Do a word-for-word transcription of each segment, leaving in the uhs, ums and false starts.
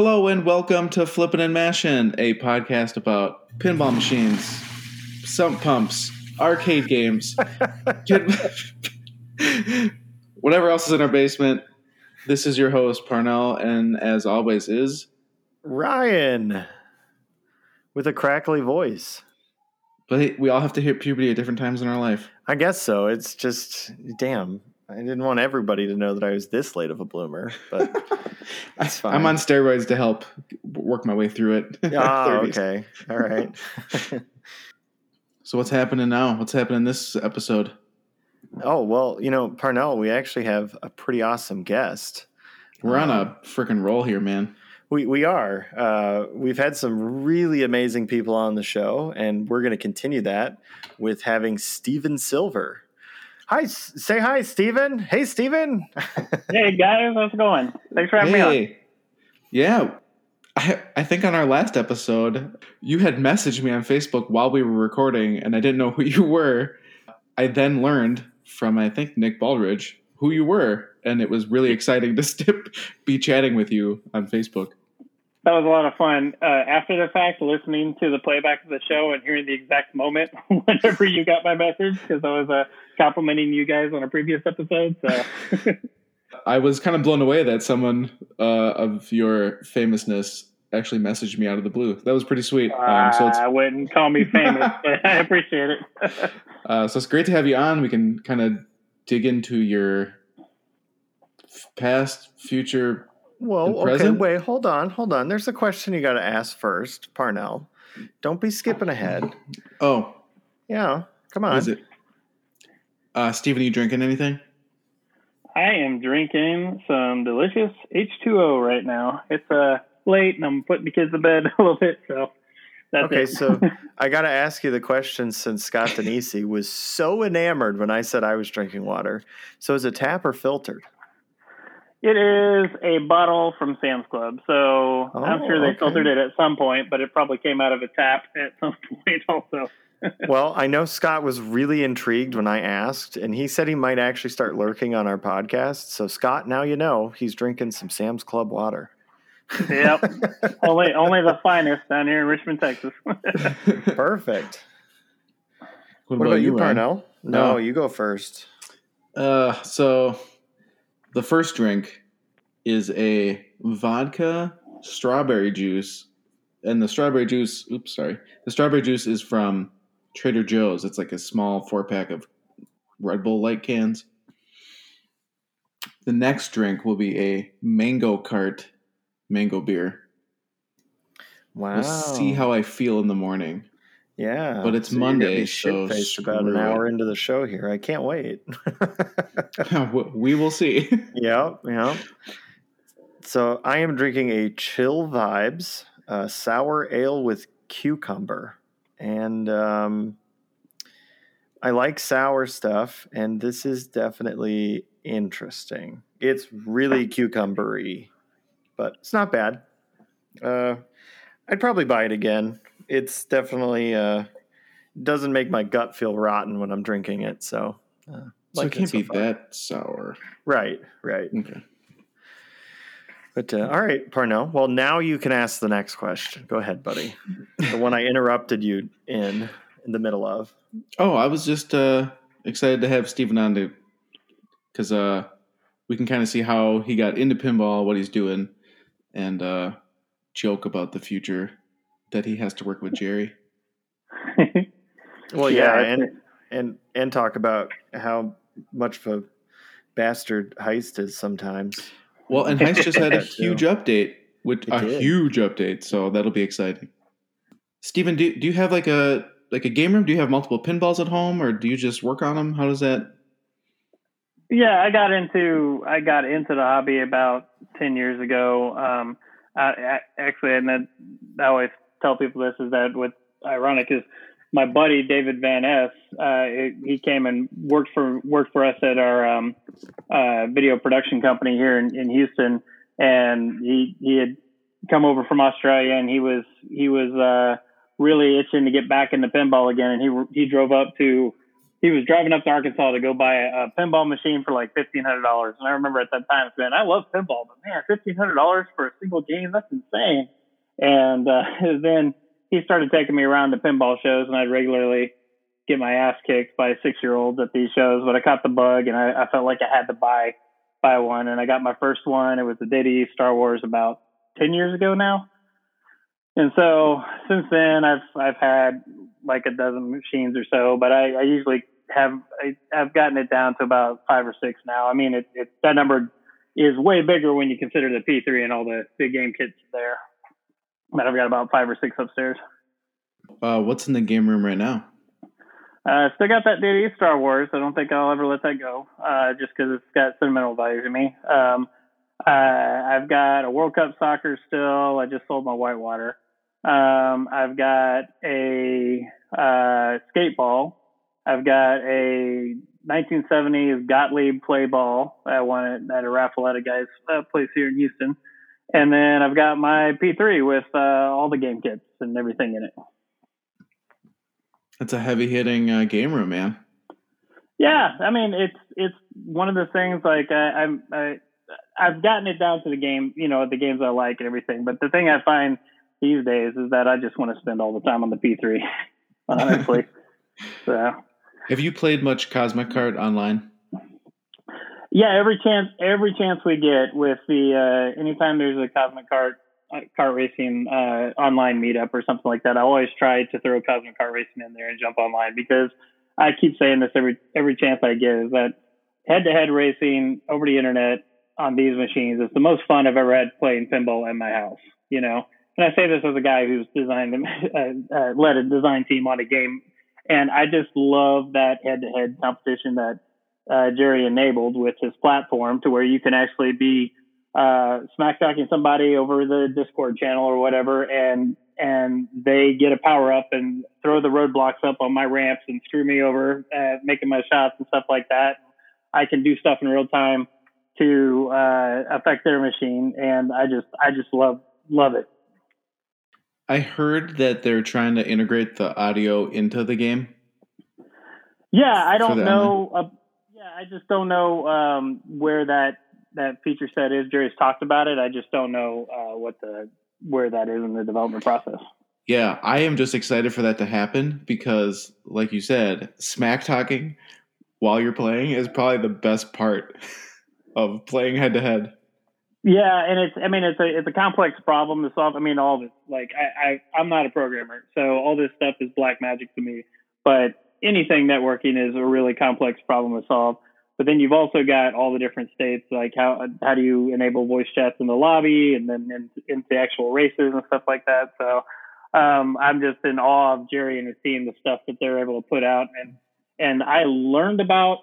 Hello and welcome to Flippin' and Mashin', a podcast about pinball machines, sump pumps, arcade games, whatever else is in our basement. This is your host, Parnell, and as always is... Ryan! With a crackly voice. But we all have to hit puberty at different times in our life. I guess so. It's just, damn... I didn't want everybody to know that I was this late of a bloomer, but that's fine. I'm on steroids to help work my way through it. Oh, okay. All right. So what's happening now? What's happening this episode? Oh, well, you know, Parnell, we actually have a pretty awesome guest. We're um, on a freaking roll here, man. We we are. Uh, we've had some really amazing people on the show, and we're going to continue that with having Steven Silver. Hi, say hi, Steven. Hey, Steven. Hey, guys, how's it going? Thanks for having hey. me on. Yeah, I I think on our last episode, you had messaged me on Facebook while we were recording, and I didn't know who you were. I then learned from, I think, Nick Baldridge, who you were, and it was really exciting to st- be chatting with you on Facebook. That was a lot of fun. Uh, after the fact, listening to the playback of the show and hearing the exact moment whenever you got my message, because I was uh, complimenting you guys on a previous episode. So I was kind of blown away that someone uh, of your famousness actually messaged me out of the blue. That was pretty sweet. Um, so it's... I wouldn't call me famous, but I appreciate it. uh, so it's great to have you on. We can kind of dig into your past, future, Well, okay, wait, hold on, hold on. There's a question you got to ask first, Parnell. Don't be skipping ahead. Oh. Yeah, come on. What is it? Uh, Steven, are you drinking anything? I am drinking some delicious H two O right now. It's uh, late, and I'm putting the kids to bed a little bit, so that's okay, it. So I got to ask you the question since Scott Denisi was so enamored when I said I was drinking water. So is it tap or filtered? It is a bottle from Sam's Club, so oh, I'm sure they okay. filtered it at some point, but it probably came out of a tap at some point also. Well, I know Scott was really intrigued when I asked, and he said he might actually start lurking on our podcast. So, Scott, now you know he's drinking some Sam's Club water. Yep. only, only the finest down here in Richmond, Texas. Perfect. What, what about, about you, Parnell? No, no, you go first. Uh, so... The first drink is a vodka strawberry juice, and the strawberry juice, oops, sorry. The strawberry juice is from Trader Joe's. It's like a small four-pack of Red Bull Light cans. The next drink will be a mango cart mango beer. Wow. We'll see how I feel in the morning. Yeah, but it's so Monday, so about an hour it. into the show here. I can't wait. We will see. Yeah, yeah. So I am drinking a Chill Vibes uh, sour ale with cucumber, and um, I like sour stuff, and this is definitely interesting. It's really cucumbery, but it's not bad. Uh, I'd probably buy it again. It's definitely uh, doesn't make my gut feel rotten when I'm drinking it. So, uh, so like it can't so be far. that sour. Right, right. Okay. But uh, all right, Parnell. Well, now you can ask the next question. Go ahead, buddy. The one I interrupted you in in the middle of. Oh, I was just uh, excited to have Steven on to because uh, we can kind of see how he got into pinball, what he's doing, and uh, joke about the future. That he has to work with Jerry. Well, yeah, yeah, and and and talk about how much of a bastard Heist is sometimes. Well, and Heist just had a huge update, with it a did. huge update, so that'll be exciting. Steven, do do you have like a like a game room? Do you have multiple pinballs at home, or do you just work on them? How does that? Yeah, I got into I got into the hobby about ten years ago. Um, I, I actually, and then I always. tell people this is that what's ironic is my buddy David Van S. Uh, it, he came and worked for worked for us at our um, uh, video production company here in, in Houston, and he he had come over from Australia, and he was he was uh, really itching to get back into pinball again, and he he drove up to he was driving up to Arkansas to go buy a pinball machine for like fifteen hundred dollars. And I remember at that time saying, I love pinball, but man, fifteen hundred dollars for a single game, that's insane. And uh, then he started taking me around to pinball shows, and I'd regularly get my ass kicked by six-year-olds at these shows. But I caught the bug, and I, I felt like I had to buy buy one. And I got my first one. It was the Diddy Star Wars about ten years ago now. And so since then, I've I've had like a dozen machines or so, but I, I usually have I, I've gotten it down to about five or six now. I mean, it, it that number is way bigger when you consider the P three and all the big game kits there. But I've got about five or six upstairs. Uh, what's in the game room right now? Uh, still got that Diddy Star Wars. I don't think I'll ever let that go, uh, just because it's got sentimental value to me. Um, uh, I've got a World Cup soccer still. I just sold my Whitewater. Um, I've got a uh, skate ball. I've got a nineteen seventies Gottlieb play ball that I won at a raffle at a guy's uh, place here in Houston. And then I've got my P three with uh, all the game kits and everything in it. That's a heavy-hitting uh, game room, man. Yeah, I mean, it's it's one of the things, like, I, I'm, I, I've gotten it down to the game, you know, the games I like and everything. But the thing I find these days is that I just want to spend all the time on the P three, honestly. So, have you played much Cosmic Cart online? Yeah, every chance, every chance we get with the uh, anytime there's a Cosmic Cart uh, Cart Racing uh, online meetup or something like that, I always try to throw Cosmic Cart Racing in there and jump online, because I keep saying this every every chance I get, is that head-to-head racing over the internet on these machines is the most fun I've ever had playing pinball in my house, you know. And I say this as a guy who's designed uh, uh, led a design team on a game, and I just love that head-to-head competition that uh, Jerry enabled with his platform, to where you can actually be uh, smack talking somebody over the Discord channel or whatever, and and they get a power up and throw the roadblocks up on my ramps and screw me over, uh, making my shots and stuff like that. I can do stuff in real time to uh, affect their machine, and I just I just love love it. I heard that they're trying to integrate the audio into the game. Yeah, I don't know. Uh, yeah, I just don't know um, where that, that feature set is. Jerry's talked about it. I just don't know uh, what the where that is in the development process. Yeah, I am just excited for that to happen, because, like you said, smack talking while you're playing is probably the best part of playing head to head. Yeah, and it's, I mean, it's a, it's a complex problem to solve. I mean, all this, like, I, I, I'm not a programmer, so all this stuff is black magic to me. But anything networking is a really complex problem to solve. But then you've also got all the different states, like how, how do you enable voice chats in the lobby and then in, into actual races and stuff like that. So um, I'm just in awe of Jerry and his team, the stuff that they're able to put out. And, and I learned about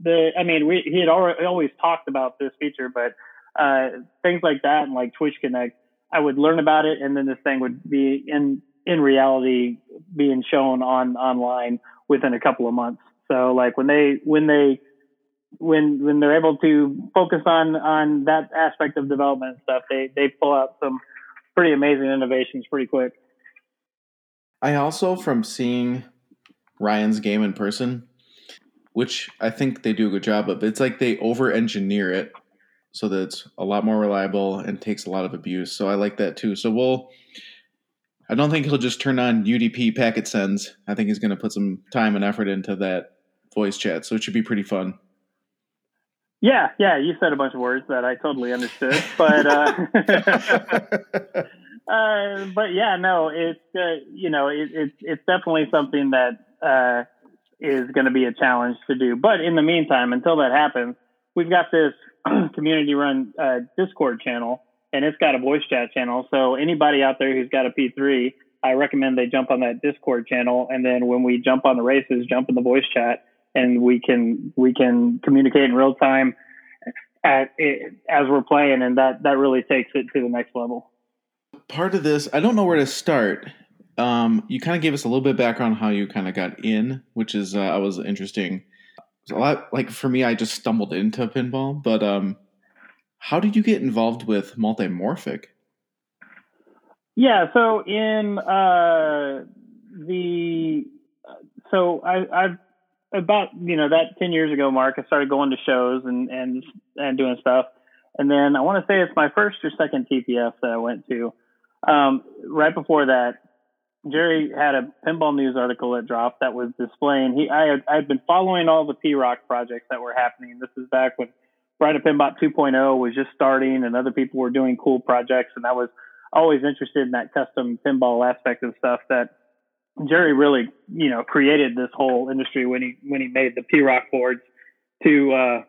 the, I mean, we, he had already, always talked about this feature, but Uh, things like that, and like Twitch Connect, I would learn about it, and then this thing would be in in reality being shown on online within a couple of months. So like when they when they when when they're able to focus on on that aspect of development and stuff, they they pull out some pretty amazing innovations pretty quick. I also, from seeing Ryan's game in person, which I think they do a good job of, it's like they over-engineer it so that it's a lot more reliable and takes a lot of abuse. So I like that too. So we'll, I don't think he'll just turn on U D P packet sends. I think he's going to put some time and effort into that voice chat. So it should be pretty fun. Yeah. Yeah. You said a bunch of words that I totally understood, but, uh, uh but yeah, no, it's, uh, you know, it, it's, it's definitely something that, uh, is going to be a challenge to do. But in the meantime, until that happens, we've got this community run uh, Discord channel, and it's got a voice chat channel. So anybody out there who's got a P three, I recommend they jump on that Discord channel. And then when we jump on the races, jump in the voice chat, and we can, we can communicate in real time at, it, as we're playing. And that, that really takes it to the next level. Part of this, I don't know where to start. Um, you kind of gave us a little bit of background on how you kind of got in, which is, uh, I was interesting. A lot, like for me, I just stumbled into pinball, but um, how did you get involved with Multimorphic? Yeah, so in uh, the so I, I've about, you know, that ten years ago mark, I started going to shows and, and, and doing stuff. And then I want to say it's my first or second T P F that I went to. Um, right before that, Jerry had a pinball news article that dropped that was displaying. He, I had, I had been following all the P-Rock projects that were happening. This is back when Bright Up Pinbot two point oh was just starting and other people were doing cool projects. And I was always interested in that custom pinball aspect of stuff that Jerry really, you know, created this whole industry when he, when he made the P-Rock boards to, uh,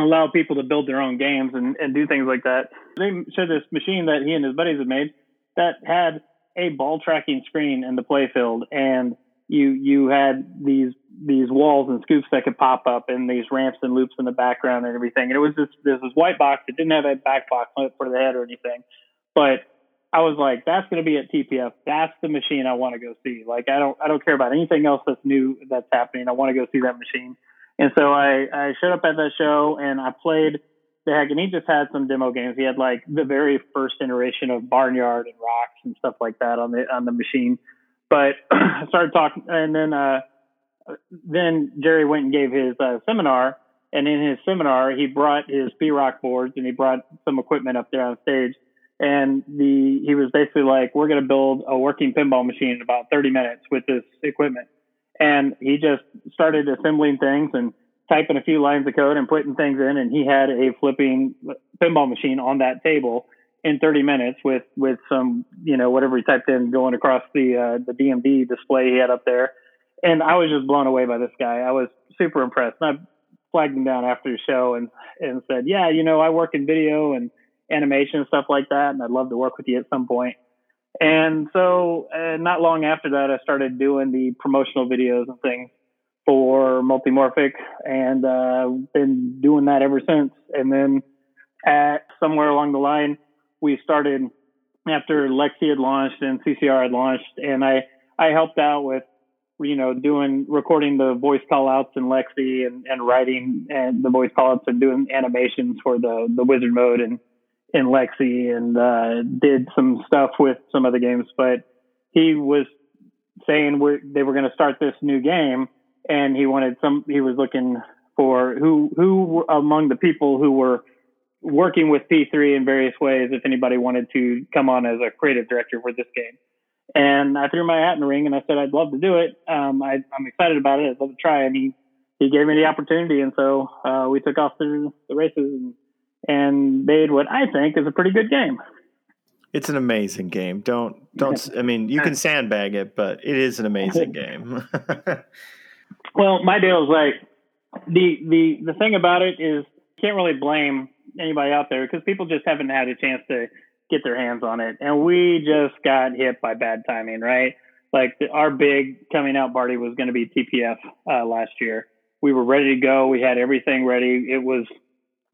allow people to build their own games and, and do things like that. They showed this machine that he and his buddies had made that had a ball tracking screen in the playfield, and you you had these these walls and scoops that could pop up and these ramps and loops in the background and everything. And it was this this white box. It didn't have a back box for the head or anything. But I was like, that's going to be at T P F. That's the machine I want to go see. Like, I don't I don't care about anything else that's new that's happening. I want to go see that machine. And so I, I showed up at that show and I played the heck, and he just had some demo games. He had like the very first iteration of Barnyard and Rocks and stuff like that on the, on the machine. But I started talking, and then, uh, then Jerry went and gave his uh, seminar, and in his seminar, he brought his P-Rock boards and he brought some equipment up there on stage. And the, he was basically like, we're going to build a working pinball machine in about thirty minutes with this equipment. And he just started assembling things and typing a few lines of code and putting things in. And he had a flipping pinball machine on that table in thirty minutes with, with some, you know, whatever he typed in going across the, uh, the D M D display he had up there. And I was just blown away by this guy. I was super impressed. And I flagged him down after the show and, and said, yeah, you know, I work in video and animation and stuff like that. And I'd love to work with you at some point. And so uh, not long after that, I started doing the promotional videos and things for Multimorphic, and uh, been doing that ever since. And then at somewhere along the line, we started after Lexi had launched and C C R had launched, and I, I helped out with, you know, doing, recording the voice call outs in Lexi and, and writing and the voice call outs and doing animations for the, the wizard mode and, in Lexi, and uh, did some stuff with some other games. But he was saying we're, they were going to start this new game, and he wanted some, he was looking for who, who among the people who were working with P three in various ways, if anybody wanted to come on as a creative director for this game. And I threw my hat in the ring and I said, I'd love to do it. Um, I, I'm excited about it. I'd love to try. And he, he gave me the opportunity. And so uh, we took off through the races and, and made what I think is a pretty good game. It's an amazing game. Don't, don't, I mean, you can sandbag it, but it is an amazing game. Well, my deal is like, the, the, the thing about it is, can't really blame anybody out there because people just haven't had a chance to get their hands on it. And we just got hit by bad timing, right? Like the, our big coming out party was going to be T P F uh, last year. We were ready to go. We had everything ready. It was,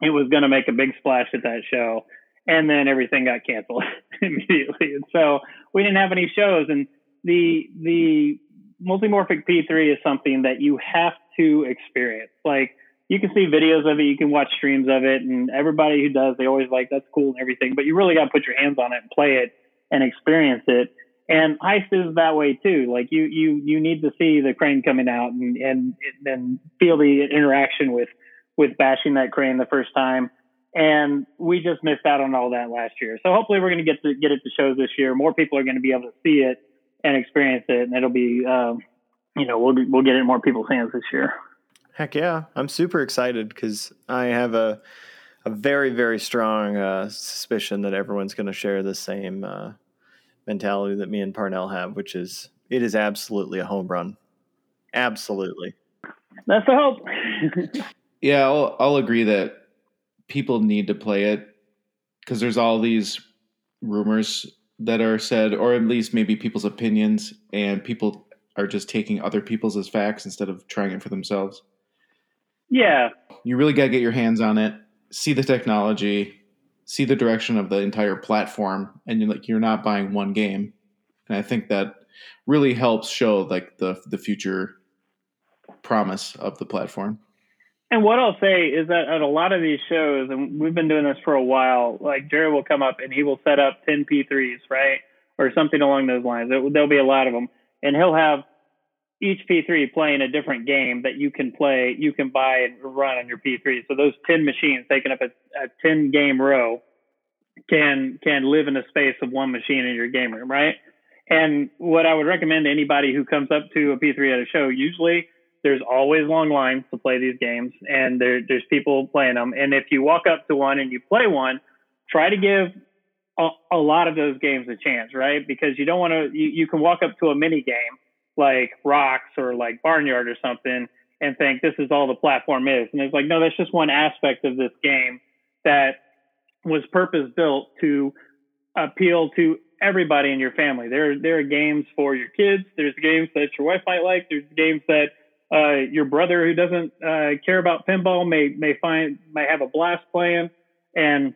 It was going to make a big splash at that show, and then everything got canceled immediately. And so we didn't have any shows. And the the Multimorphic P three is something that you have to experience. Like, you can see videos of it, you can watch streams of it, and everybody who does, they always like, that's cool and everything. But you really got to put your hands on it and play it and experience it. And Heist is that way too. Like, you you you need to see the crane coming out and and and feel the interaction with. with bashing that crane the first time. And we just missed out on all that last year. So hopefully we're going to get to get it to shows this year. More people are going to be able to see it and experience it. And it'll be, um, you know, we'll, we'll get it in more people's hands this year. Heck yeah. I'm super excited because I have a, a very, very strong uh, suspicion that everyone's going to share the same uh, mentality that me and Parnell have, which is, it is absolutely a home run. Absolutely. That's the hope. Yeah, I'll, I'll agree that people need to play it because there's all these rumors that are said, or at least maybe people's opinions, and people are just taking other people's as facts instead of trying it for themselves. Yeah. You really got to get your hands on it, see the technology, see the direction of the entire platform, and you're, like, you're not buying one game. And I think that really helps show like the the future promise of the platform. And what I'll say is that at a lot of these shows, and we've been doing this for a while, like Jerry will come up and he will set up ten P threes, right? Or something along those lines. There'll be a lot of them. And he'll have each P three playing a different game that you can play, you can buy and run on your P three. So those ten machines taking up a, a ten game row can can live in the space of one machine in your game room, right? And what I would recommend to anybody who comes up to a P three at a show, usually there's always long lines to play these games, and there, there's people playing them. And if you walk up to one and you play one, try to give a, a lot of those games a chance, right? Because you don't want to, you, you can walk up to a mini game like Rocks or like Barnyard or something and think this is all the platform is. And it's like, no, that's just one aspect of this game that was purpose built to appeal to everybody in your family. There, there are games for your kids. There's games that your wife might like. There's games that uh, your brother who doesn't uh, care about pinball may may find may have a blast playing. And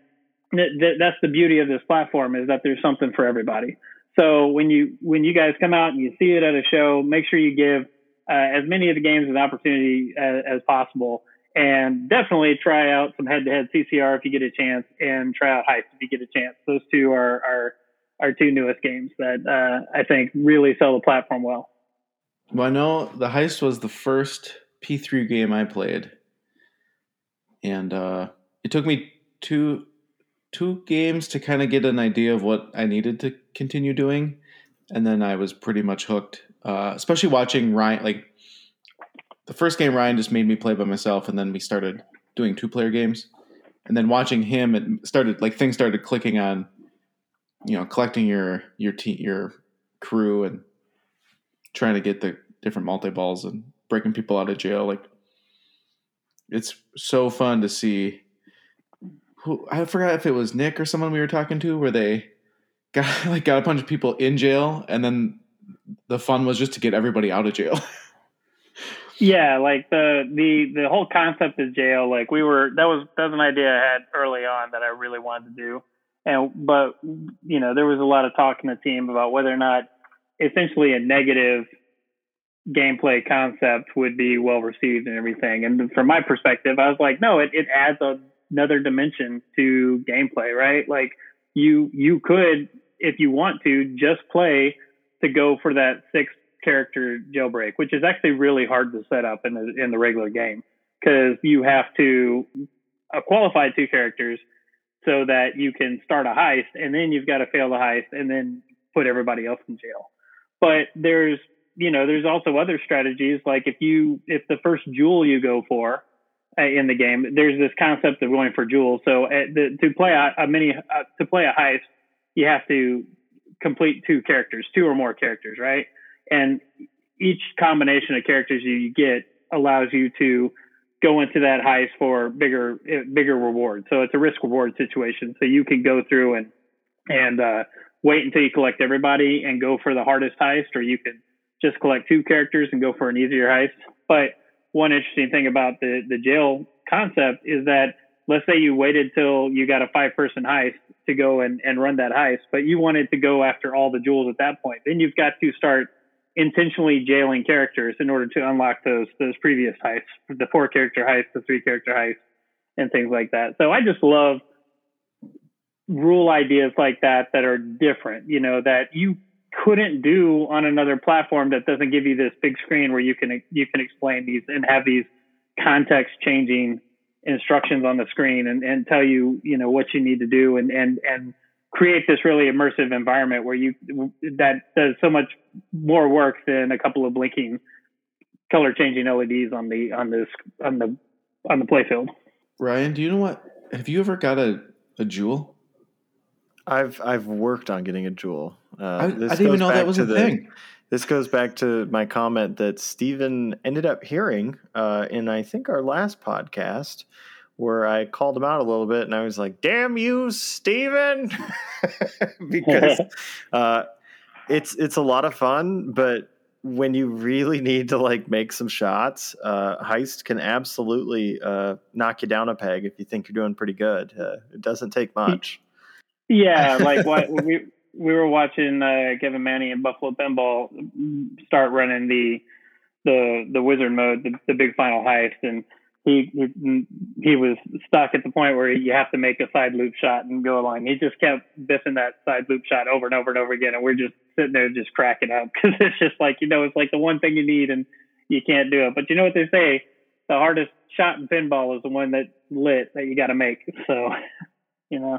th- th- that's the beauty of this platform, is that there's something for everybody. So when you when you guys come out and you see it at a show, make sure you give uh, as many of the games an opportunity as, as possible. And definitely try out some head-to-head C C R if you get a chance, and try out Heist if you get a chance. Those two are are, are two newest games that uh, I think really sell the platform well. Well, I know the Heist was the first P three game I played. And uh, it took me two two games to kind of get an idea of what I needed to continue doing. And then I was pretty much hooked, uh, especially watching Ryan, like, the first game Ryan just made me play by myself, and then we started doing two-player games. And then watching him, it started like things started clicking on, you know, collecting your your te- your crew and trying to get the different multi-balls and breaking people out of jail. Like, it's so fun to see. Who I forgot if it was Nick or someone we were talking to, where they got like got a bunch of people in jail, and then the fun was just to get everybody out of jail. Yeah, like the, the the whole concept of jail, like we were, that was, that was an idea I had early on that I really wanted to do. And, but, you know, there was a lot of talk in the team about whether or not essentially a negative gameplay concept would be well received and everything. And from my perspective, I was like, no, it, it adds another dimension to gameplay, right? Like you, you could, if you want to, just play to go for that sixth character jailbreak, which is actually really hard to set up in the in the regular game, because you have to uh, qualify two characters so that you can start a heist, and then you've got to fail the heist and then put everybody else in jail. But there's, you know, there's also other strategies, like if you if the first jewel you go for uh, in the game, there's this concept of going for jewels. So at the, to play a, a mini uh, to play a heist, you have to complete two characters, two or more characters, right? And each combination of characters you get allows you to go into that heist for bigger, bigger reward. So it's a risk reward situation. So you can go through and, and, uh, wait until you collect everybody and go for the hardest heist, or you can just collect two characters and go for an easier heist. But one interesting thing about the, the jail concept is that, let's say you waited till you got a five person heist to go and, and run that heist, but you wanted to go after all the jewels at that point. Then you've got to start intentionally jailing characters in order to unlock those those previous heists, the four character heist, the three character heist, and things like that. So I just love rule ideas like that that are different, you know, that you couldn't do on another platform that doesn't give you this big screen where you can you can explain these and have these context changing instructions on the screen and, and tell you, you know, what you need to do and and and create this really immersive environment where you, that does so much more work than a couple of blinking color changing L E Ds on the, on this, on the, on the playfield. Ryan, do you know what, have you ever got a, a jewel? I've, I've worked on getting a jewel. Uh, I, I didn't even know that was a the, thing. This goes back to my comment that Steven ended up hearing uh, in, I think, our last podcast, where I called him out a little bit, and I was like, damn you, Steven! Because uh, it's it's a lot of fun, but when you really need to like make some shots, uh, Heist can absolutely uh, knock you down a peg if you think you're doing pretty good. Uh, it doesn't take much. Yeah, like what we we were watching uh, Kevin Manny and Buffalo Pinball start running the the the wizard mode, the, the big final heist, and He, he he was stuck at the point where you have to make a side loop shot and go along. He just kept biffing that side loop shot over and over and over again, and we're just sitting there just cracking up because it's just like, you know, it's like the one thing you need and you can't do it. But you know what they say, the hardest shot in pinball is the one that's lit that you got to make. So, you know.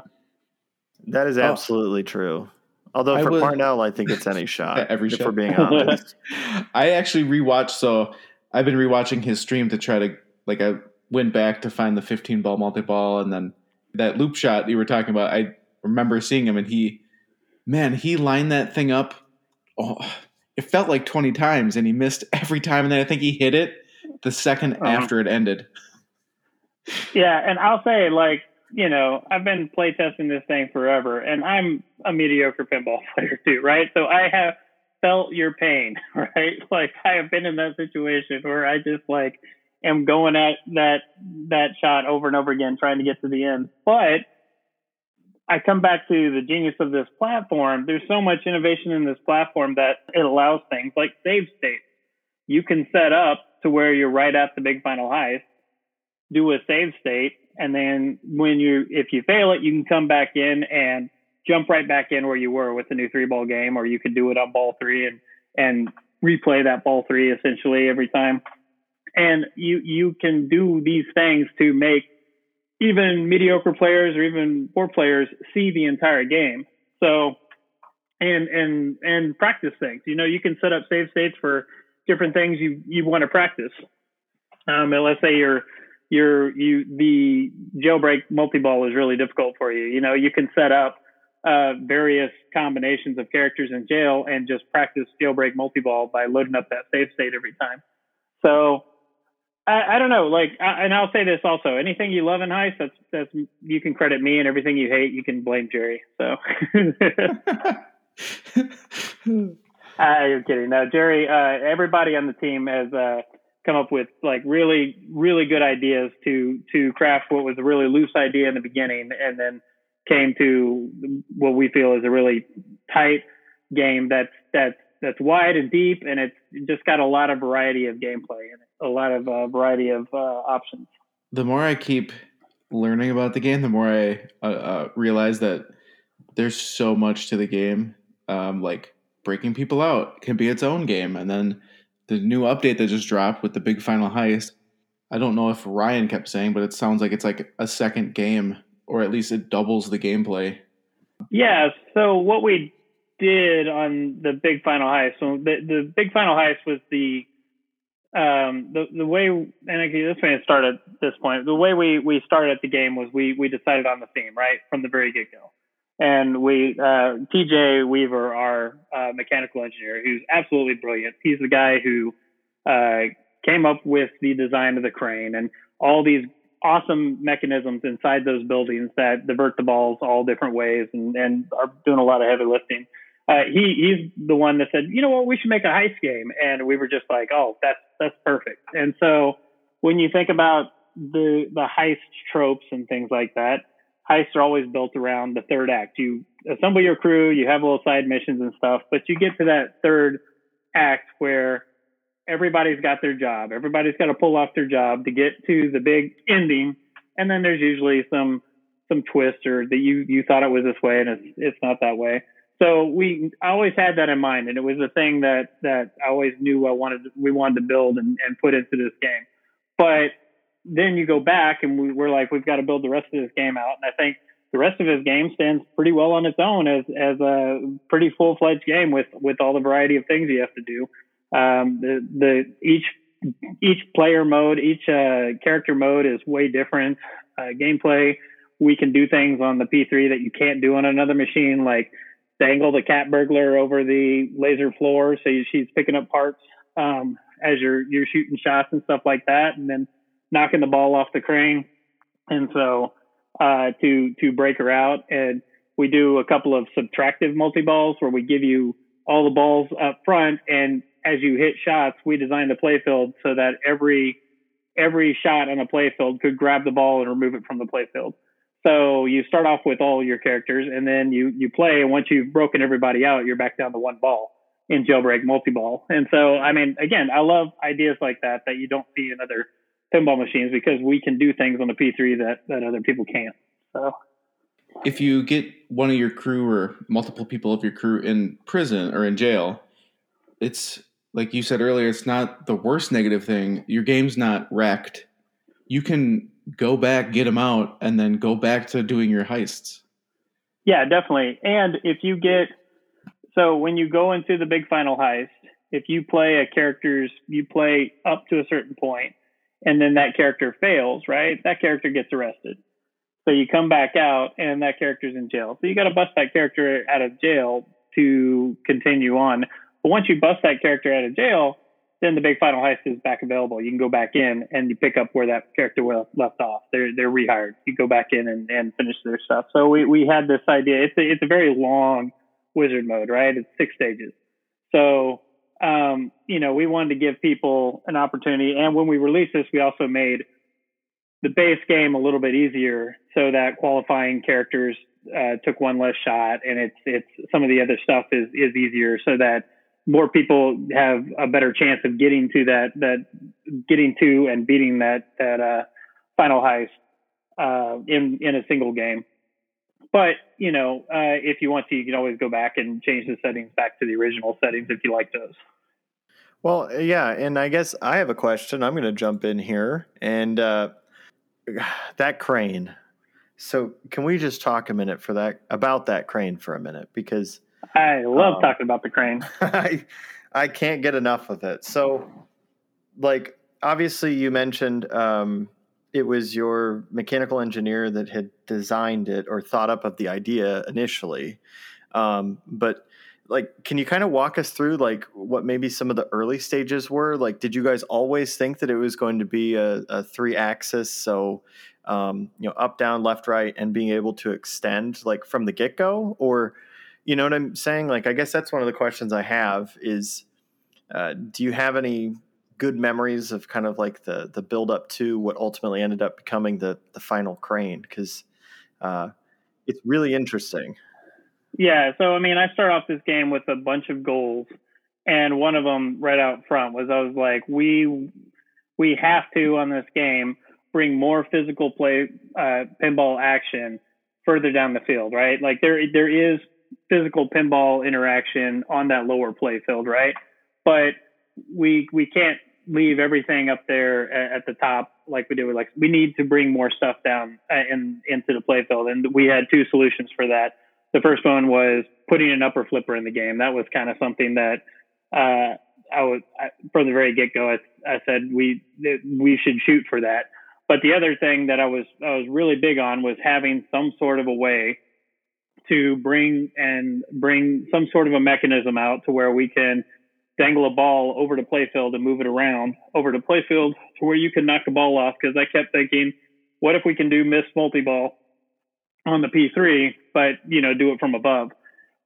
That is absolutely oh. true. Although I for would, Parnell, I think it's any shot. Every if shot. We're being honest. I actually rewatched, so I've been rewatching his stream to try to, like, I went back to find the fifteen ball multi-ball, and then that loop shot you were talking about, I remember seeing him, and he, man, he lined that thing up. Oh, it felt like twenty times, and he missed every time. And then I think he hit it the second uh-huh. after it ended. Yeah, and I'll say, like, you know, I've been playtesting this thing forever, and I'm a mediocre pinball player too, right? So I have felt your pain, right? Like, I have been in that situation where I just, like, am going at that that shot over and over again, trying to get to the end. But I come back to the genius of this platform. There's so much innovation in this platform that it allows things like save states. You can set up to where you're right at the big final heist, do a save state, and then when you, if you fail it, you can come back in and jump right back in where you were with the new three ball game, or you could do it on ball three and and replay that ball three essentially every time. And you you can do these things to make even mediocre players or even poor players see the entire game. So, and and and practice things. You know, you can set up save states for different things you, you want to practice. Um, and let's say you're you're you the jailbreak multi-ball is really difficult for you. You know, you can set up uh, various combinations of characters in jail and just practice jailbreak multi-ball by loading up that save state every time. So. I, I don't know, like, I, and I'll say this also: anything you love in Heist, that's that's you can credit me, and everything you hate, you can blame Jerry. So, I'm kidding. No, Jerry. Uh, everybody on the team has uh, come up with like really, really good ideas to to craft what was a really loose idea in the beginning, and then came to what we feel is a really tight game that's that's that's wide and deep, and it's just got a lot of variety of gameplay in it. A lot of uh, variety of uh, options. The more I keep learning about the game, the more I uh, uh, realize that there's so much to the game. Um, like breaking people out can be its own game. And then the new update that just dropped with the big final heist, I don't know if Ryan kept saying, but it sounds like it's like a second game, or at least it doubles the gameplay. Yeah. So what we did on the big final heist, so the, the big final heist was the, Um, the, the way, and actually this way it started at this point, the way we, we started the game was we, we decided on the theme, right? From the very get go. And we, uh, T J Weaver, our, uh, mechanical engineer, who's absolutely brilliant. He's the guy who, uh, came up with the design of the crane and all these awesome mechanisms inside those buildings that divert the balls all different ways and, and are doing a lot of heavy lifting. Uh, he, he's the one that said, you know what, we should make a heist game. And we were just like, oh, that's, that's perfect. And so when you think about the, the heist tropes and things like that, heists are always built around the third act. You assemble your crew, you have little side missions and stuff, but you get to that third act where everybody's got their job. Everybody's got to pull off their job to get to the big ending. And then there's usually some, some twist or that you, you thought it was this way and it's, it's not that way. So we I always had that in mind, and it was a thing that, that I always knew I wanted to, we wanted to build and, and put into this game. But then you go back, and we were like, we've got to build the rest of this game out. And I think the rest of this game stands pretty well on its own as as a pretty full fledged game with, with all the variety of things you have to do. Um, the the each each player mode, each uh, character mode is way different. Uh, gameplay, we can do things on the P three that you can't do on another machine, like dangle the cat burglar over the laser floor so you, she's picking up parts um, as you're you're shooting shots and stuff like that, and then knocking the ball off the crane. And so uh, to to break her out, and we do a couple of subtractive multi-balls where we give you all the balls up front, and as you hit shots, we designed the playfield so that every every shot on the playfield could grab the ball and remove it from the playfield. So you start off with all your characters, and then you, you play. And once you've broken everybody out, you're back down to one ball in jailbreak multi-ball. And so, I mean, again, I love ideas like that, that you don't see in other pinball machines because we can do things on the P three that, that other people can't. So if you get one of your crew or multiple people of your crew in prison or in jail, it's like you said earlier, it's not the worst negative thing. Your game's not wrecked. You can go back, get them out, and then go back to doing your heists. Yeah, definitely. And if you get, so when you go into the big final heist, if you play a character's, you play up to a certain point, and then that character fails, right? That character gets arrested. So you come back out, and that character's in jail. So you got to bust that character out of jail to continue on. But once you bust that character out of jail, then the big final heist is back available. You can go back in and you pick up where that character left off. They're they're rehired. You go back in and, and finish their stuff. So we, we had this idea. It's a, it's a very long wizard mode, right? It's six stages. So, um, you know, we wanted to give people an opportunity. And when we released this, we also made the base game a little bit easier so that qualifying characters uh, took one less shot. And it's it's some of the other stuff is is easier so that more people have a better chance of getting to that, that getting to and beating that, that, uh, final heist, uh, in, in a single game. But, you know, uh, if you want to, you can always go back and change the settings back to the original settings if you like those. Well, yeah. And I guess I have a question. I'm going to jump in here and, uh, that crane. So can we just talk a minute for that, about that crane for a minute, because I love um, talking about the crane. I, I can't get enough of it. So, like, obviously you mentioned um, it was your mechanical engineer that had designed it or thought up of the idea initially. Um, but, like, can you kind of walk us through, like, what maybe some of the early stages were? Like, did you guys always think that it was going to be a, a three-axis, so, um, you know, up, down, left, right, and being able to extend, like, from the get-go? Or... You know what I'm saying? Like, I guess that's one of the questions I have is, uh, do you have any good memories of kind of like the, the build up to what ultimately ended up becoming the, the final crane? Cause, uh, it's really interesting. Yeah. So, I mean, I start off this game with a bunch of goals, and one of them right out front was, I was like, we, we have to, on this game, bring more physical play, uh, pinball action further down the field, right? Like there, there is physical pinball interaction on that lower play field, right? But we we can't leave everything up there at, at the top like we do with, like, we need to bring more stuff down and in, into the play field. And we had two solutions for that. The first one was putting an upper flipper in the game. That was kind of something that uh I was I, from the very get-go I, I said we we should shoot for that. But the other thing that I was I was really big on was having some sort of a way to bring and bring some sort of a mechanism out to where we can dangle a ball over to playfield and move it around over to playfield to where you can knock a ball off. Cause I kept thinking, what if we can do miss multi-ball on the P three, but, you know, do it from above?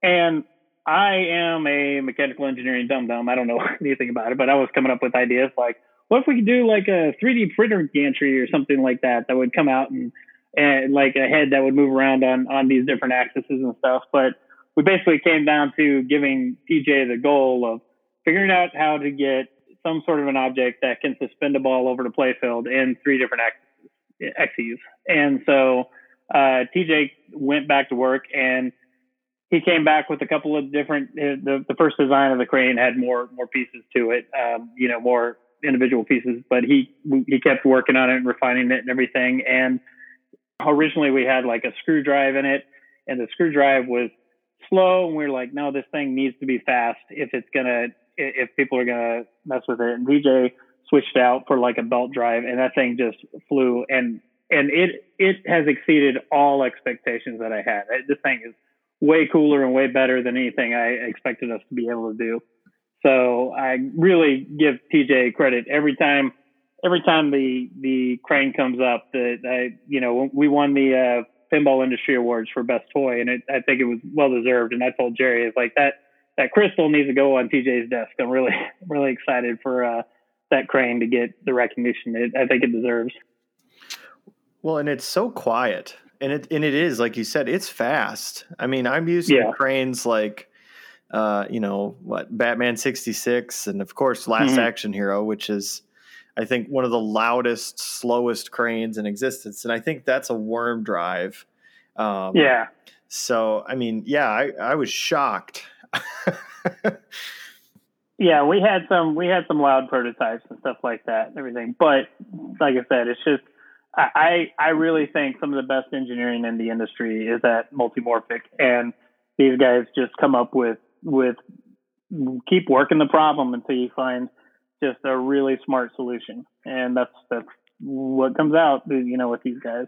And I am a mechanical engineering dum-dum. I don't know anything about it, but I was coming up with ideas like, what if we could do like a three D printer gantry or something like that, that would come out and, and like a head that would move around on, on these different axes and stuff. But we basically came down to giving T J the goal of figuring out how to get some sort of an object that can suspend a ball over the playfield in three different axes. axes. And so uh, T J went back to work, and he came back with a couple of different, the, the first design of the crane had more, more pieces to it, um, you know, more individual pieces, but he, he kept working on it and refining it and everything. And originally we had like a screw drive in it, and the screw drive was slow, and we were like, no, this thing needs to be fast if it's gonna if people are gonna mess with it. And D J switched out for like a belt drive, and that thing just flew, and and it it has exceeded all expectations that I had. This thing is way cooler and way better than anything I expected us to be able to do. So I really give T J credit every time. Every time the, the crane comes up, the, the you know, we won the uh, Pinball Industry Awards for Best Toy, and it, I think it was well-deserved. And I told Jerry, it's like, that that crystal needs to go on T J's desk. I'm really, really excited for uh, that crane to get the recognition it, I think it deserves. Well, and it's so quiet. And it and it is, like you said, it's fast. I mean, I'm used yeah. to cranes like, uh, you know, what, Batman sixty-six, and, of course, Last mm-hmm. Action Hero, which is I think, one of the loudest, slowest cranes in existence. And I think that's a worm drive. Um, yeah. So, I mean, yeah, I, I was shocked. Yeah, we had some we had some loud prototypes and stuff like that and everything. But like I said, it's just I I really think some of the best engineering in the industry is at Multimorphic, and these guys just come up with with keep working the problem until you find just a really smart solution, and that's that's what comes out, you know, with these guys.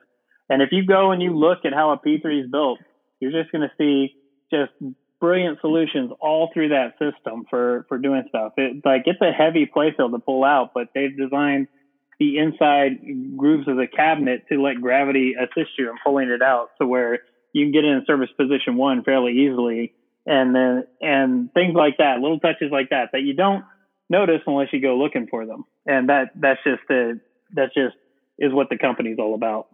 And if you go and you look at how a P three is built, you're just going to see just brilliant solutions all through that system for, for doing stuff. It, like, it's a heavy playfield to pull out, but they've designed the inside grooves of the cabinet to let gravity assist you in pulling it out to where you can get in service position one fairly easily. And then, and things like that, little touches like that, that you don't notice unless you go looking for them. And that, that's just the, that's just is what the company's all about.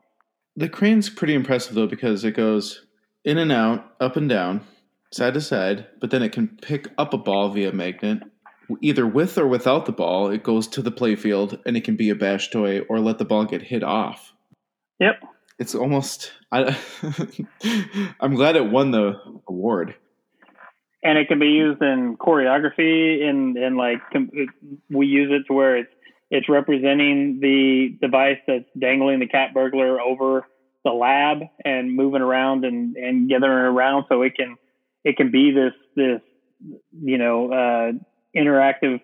The crane's pretty impressive though, because it goes in and out, up and down, side to side, but then it can pick up a ball via magnet, either with or without the ball. It goes to the playfield, and it can be a bash toy or let the ball get hit off. Yep. It's almost... I, I'm glad it won the award. And it can be used in choreography, and, and like it, we use it to where it's, it's representing the device that's dangling the cat burglar over the lab and moving around and, and gathering around, so it can... It can be this, this, you know, uh, interactive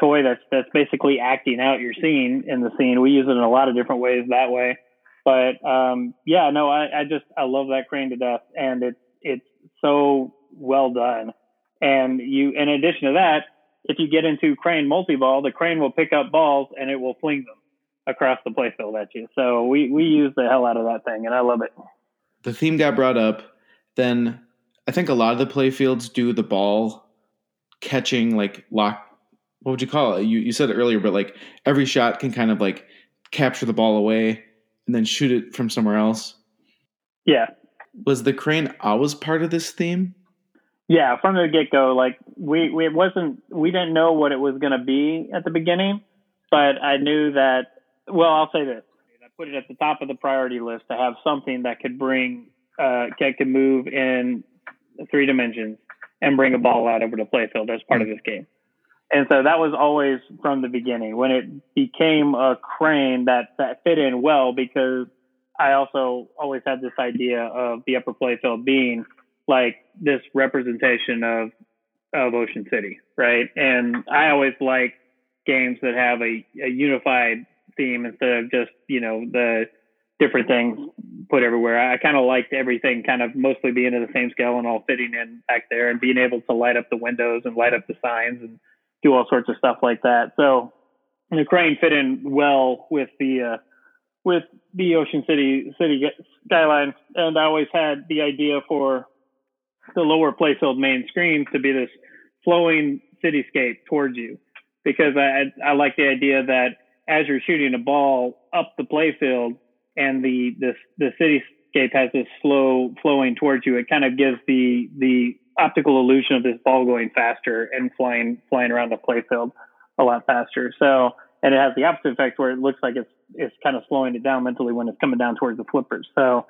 toy that's, that's basically acting out your scene in the scene. We use it in a lot of different ways that way. But, um, yeah, no, I, I just, I love that crane to death, and it's, it's so well done. And you, in addition to that, if you get into crane multi-ball, the crane will pick up balls and it will fling them across the playfield at you. So we, we use the hell out of that thing, and I love it. The theme got brought up, then I think a lot of the playfields do the ball catching, like, lock. What would you call it? You you said it earlier, but like every shot can kind of like capture the ball away and then shoot it from somewhere else. Yeah. Was the crane always part of this theme? Yeah, from the get go. Like we, we it wasn't we didn't know what it was going to be at the beginning, but I knew that. Well, I'll say this: I put it at the top of the priority list to have something that could bring uh, that could move in three dimensions and bring a ball out over the playfield as part of this game. And so that was always from the beginning. When it became a crane, that, that fit in well, because I also always had this idea of the upper playfield being like this representation of, of Ocean City, right? And I always like games that have a, a unified theme instead of just, you know, the different things put everywhere. I kind of liked everything kind of mostly being at the same scale and all fitting in back there, and being able to light up the windows and light up the signs and do all sorts of stuff like that. So the crane fit in well with the, uh, with the Ocean City city skyline. And I always had the idea for the lower playfield main screen to be this flowing cityscape towards you, because I, I like the idea that as you're shooting a ball up the playfield, and the, this, the cityscape has this slow flowing towards you, it kind of gives the, the optical illusion of this ball going faster and flying, flying around the playfield a lot faster. So, and it has the opposite effect where it looks like it's, it's kind of slowing it down mentally when it's coming down towards the flippers. So,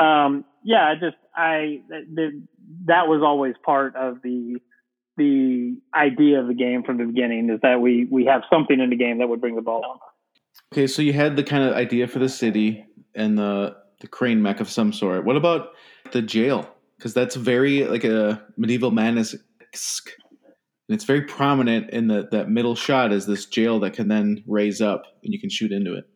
um, yeah, I just, I, the, that was always part of the, the idea of the game from the beginning, is that we, we have something in the game that would bring the ball down. Okay, so you had the kind of idea for the city and the, the crane mech of some sort. What about the jail? Because that's very like a medieval madness-esque. And it's very prominent in the, that middle shot is this jail that can then raise up and you can shoot into it.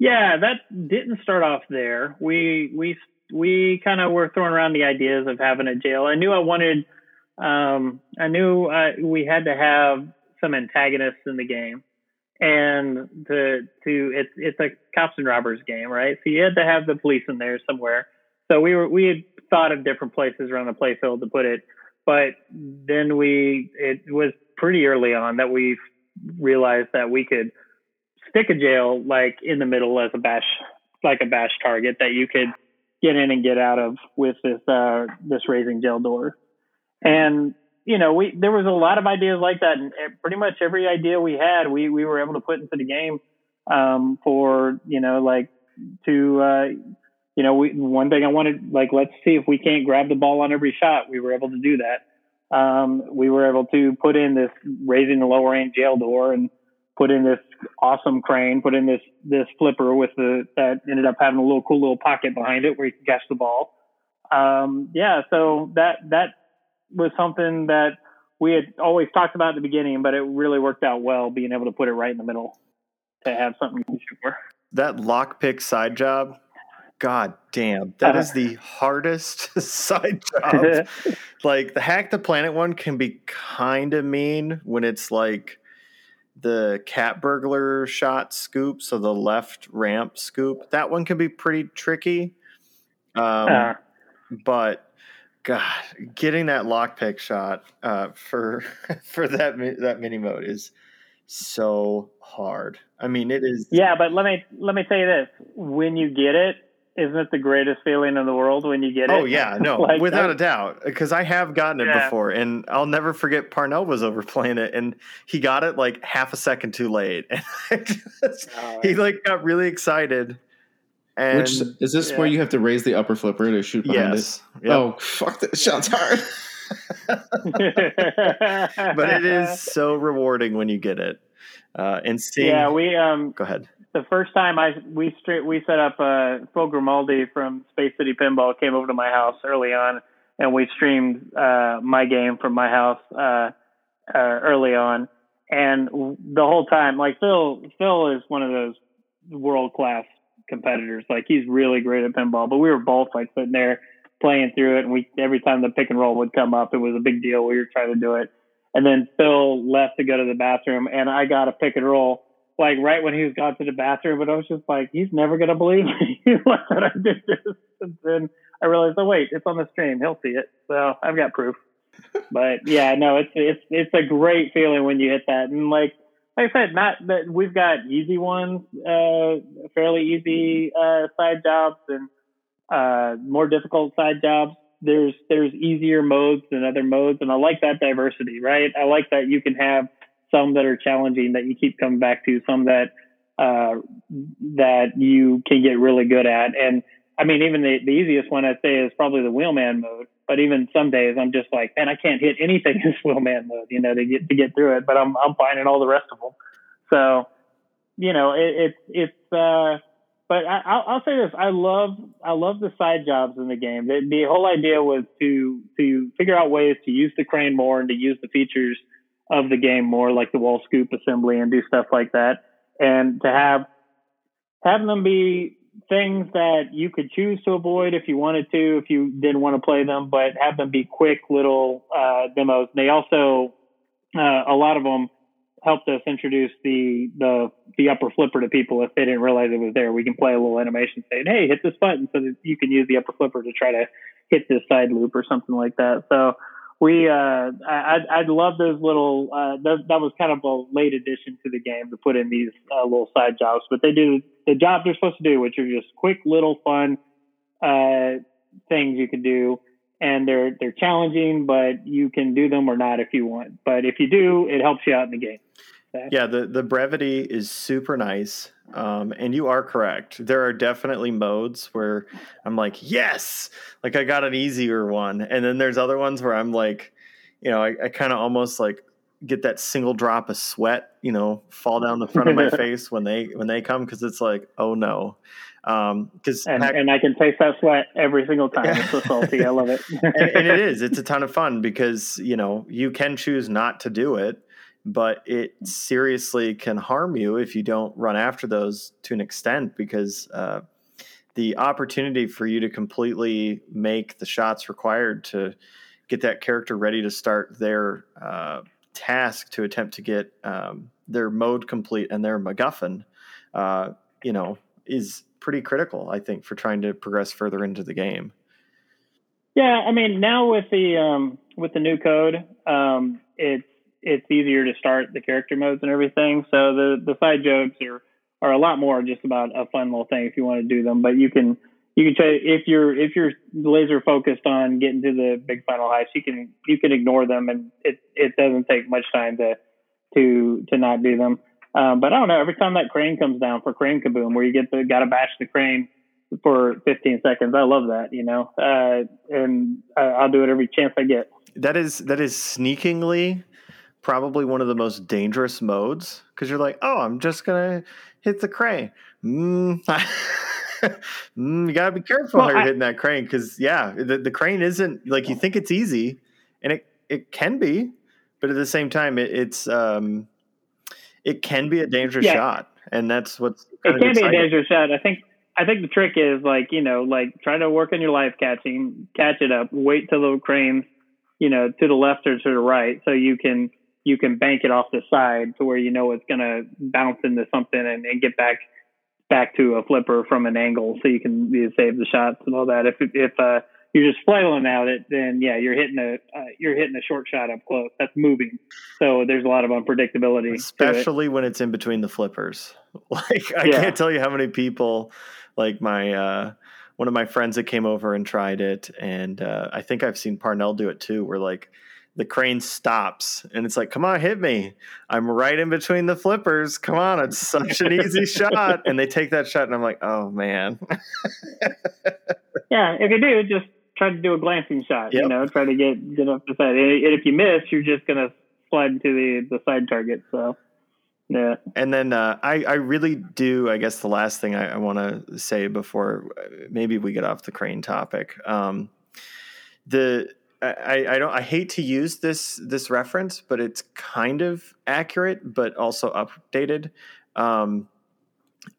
Yeah, that didn't start off there. We we we kind of were throwing around the ideas of having a jail. I knew I wanted, um, I knew uh, we had to have some antagonists in the game. And to to it's it's a cops and robbers game, right? So you had to have the police in there somewhere. So we were we had thought of different places around the playfield to put it, but then we it was pretty early on that we realized that we could stick a jail like in the middle as a bash like a bash target that you could get in and get out of with this uh, this raising jail door. And you know, we there was a lot of ideas like that, and pretty much every idea we had, we we were able to put into the game. Um, for you know, like to uh, you know, we one thing I wanted, like, let's see if we can't grab the ball on every shot. We were able to do that. Um, we were able to put in this raising the lower end jail door, and put in this awesome crane, put in this this flipper with the that ended up having a little cool little pocket behind it where you could catch the ball. Um, yeah, so that that was something that we had always talked about at the beginning, but it really worked out well being able to put it right in the middle to have something to shoot for. That lockpick side job, god damn, that uh, is the hardest side job. Like the Hack the Planet one can be kind of mean when it's like the cat burglar shot scoop, so the left ramp scoop. That one can be pretty tricky. Um, uh, but god, getting that lockpick shot uh, for for that that mini mode is so hard. I mean, it is. Yeah, but let me let me tell you this: when you get it, isn't it the greatest feeling in the world when you get it? Oh yeah, no, like without that? a doubt. Because I have gotten it yeah. before, and I'll never forget. Parnell was over playing it, and he got it like half a second too late, and I just, oh, he like got really excited. And Which is this yeah. where you have to raise the upper flipper to shoot behind yes. it? Yep. Oh fuck! That shot's hard. But it is so rewarding when you get it. Uh, and seeing, yeah, we um, go ahead. The first time I we straight we set up uh, Phil Grimaldi from Space City Pinball came over to my house early on, and we streamed uh, my game from my house uh, uh, early on. And the whole time, like Phil, Phil is one of those world class competitors. Like he's really great at pinball. But we were both like sitting there playing through it, and we every time the pick and roll would come up, it was a big deal. We were trying to do it. And then Phil left to go to the bathroom, and I got a pick and roll, like, right when he was gone to the bathroom. But I was just like, he's never going to believe me that I did this. And then I realized, oh, wait, it's on the stream. He'll see it. So I've got proof. But, yeah, no, it's it's it's a great feeling when you hit that. And, like like I said, not that we've got easy ones, uh, fairly easy uh, side jobs and uh, more difficult side jobs. There's there's easier modes than other modes, and I like that diversity, right? I like that you can have some that are challenging that you keep coming back to, some that uh, that you can get really good at. And I mean, even the, the easiest one I'd say is probably the wheelman mode. But even some days I'm just like, man, I can't hit anything in this wheelman mode, you know, to get to get through it. But I'm I'm finding all the rest of them. So, you know, it, it it's uh, but I, I'll, I'll say this: I love, I love the side jobs in the game. The, the whole idea was to to figure out ways to use the crane more and to use the features of the game more, like the wall scoop assembly and do stuff like that, and to have have them be things that you could choose to avoid if you wanted to, if you didn't want to play them, but have them be quick little uh, demos. They also, uh, a lot of them helped us introduce the, the the upper flipper to people if they didn't realize it was there. We can play a little animation saying, hey, hit this button, so that you can use the upper flipper to try to hit this side loop or something like that. So we, uh, I, I love those little, uh, those, that was kind of a late addition to the game to put in these uh, little side jobs, but they do the job they're supposed to do, which are just quick little fun uh, things you can do. And they're, they're challenging, but you can do them or not if you want. But if you do, it helps you out in the game. Okay? Yeah, the, the brevity is super nice. Um, and you are correct. There are definitely modes where I'm like, yes, like I got an easier one. And then there's other ones where I'm like, you know, I, I kind of almost like get that single drop of sweat, you know, fall down the front of my face when they, when they come. Cause it's like, oh no. Um, cause and, heck, and I can taste that sweat every single time. Yeah. It's so salty. I love it. and, and it is, it's a ton of fun because, you know, you can choose not to do it, but it seriously can harm you if you don't run after those to an extent, because, uh, the opportunity for you to completely make the shots required to get that character ready to start their, uh, task to attempt to get um, their mode complete and their MacGuffin, uh, you know, is pretty critical, I think, for trying to progress further into the game. Yeah, I mean, now with the um, with the new code, um, it's it's easier to start the character modes and everything. So the the side jokes are are a lot more just about a fun little thing if you want to do them, but you can you can tell if you're if you're laser focused on getting to the big final heist, you can you can ignore them, and it it doesn't take much time to to to not do them. Um, but I don't know. Every time that crane comes down for Crane Kaboom, where you get the gotta bash the crane for fifteen seconds, I love that. You know, uh, and uh, I'll do it every chance I get. That is that is sneakingly probably one of the most dangerous modes, because you're like, oh, I'm just gonna hit the crane. Mm, I, mm, you gotta be careful well, how you're I, hitting that crane, because yeah, the, the crane isn't like you think it's easy, and it it can be, but at the same time, it, it's um, it can be a dangerous yeah. shot, and that's what's kind it can of be a dangerous shot. I think. I think the trick is like, you know, like try to work on your live catching, catch it up, wait till the crane's, you know, to the left or to the right. So you can, you can bank it off the side to where, you know, it's going to bounce into something and, and get back, back to a flipper from an angle. So you can you save the shots and all that. If, if, uh, you're just flailing out it, then yeah, you're hitting a, uh, you're hitting a short shot up close. That's moving. So there's a lot of unpredictability. Especially it. when it's in between the flippers. Like I yeah. can't tell you how many people, like my, uh, one of my friends that came over and tried it. And, uh, I think I've seen Parnell do it too, where like the crane stops and it's like, come on, hit me. I'm right in between the flippers. Come on. It's such an easy shot. And they take that shot and I'm like, oh man. Yeah. If you do, just try to do a glancing shot, yep. you know, try to get, get up the side. And if you miss, you're just going to slide into the, the side target. So. Yeah. And then uh, I, I really do, I guess the last thing I, I want to say before maybe we get off the crane topic, um, the I, I don't I hate to use this this reference, but it's kind of accurate, but also updated. Um,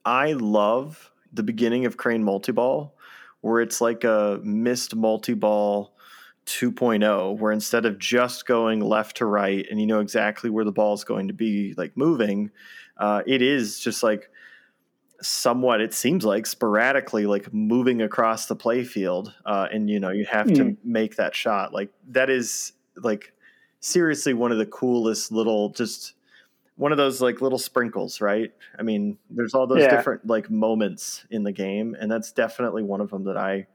I love the beginning of Crane Multiball, where it's like a missed multiball two point oh, where instead of just going left to right and you know exactly where the ball is going to be like moving, uh, it is just like somewhat, it seems like sporadically like moving across the play field. Uh, and you know, you have mm. to make that shot. Like that is like seriously one of the coolest little, just one of those like little sprinkles, right? I mean, there's all those yeah. different like moments in the game. And that's definitely one of them that I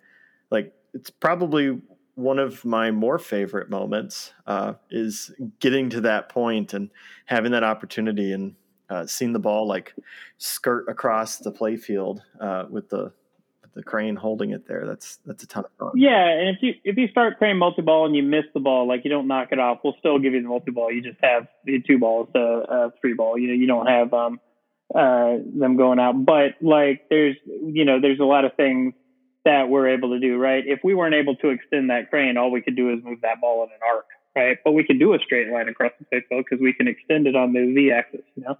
like. It's probably one of my more favorite moments uh, is getting to that point and having that opportunity and uh, seeing the ball like skirt across the play field uh, with the with the crane holding it there. That's that's a ton of fun. Yeah, and if you if you start Crane Multiball and you miss the ball, like you don't knock it off, we'll still give you the multiball. You just have two balls, a uh, uh, three ball. You know, you don't have um, uh, them going out. But like there's you know there's a lot of things that we're able to do, right? If we weren't able to extend that crane, all we could do is move that ball in an arc, right? But we can do a straight line across the play field because we can extend it on the Z-axis, you know?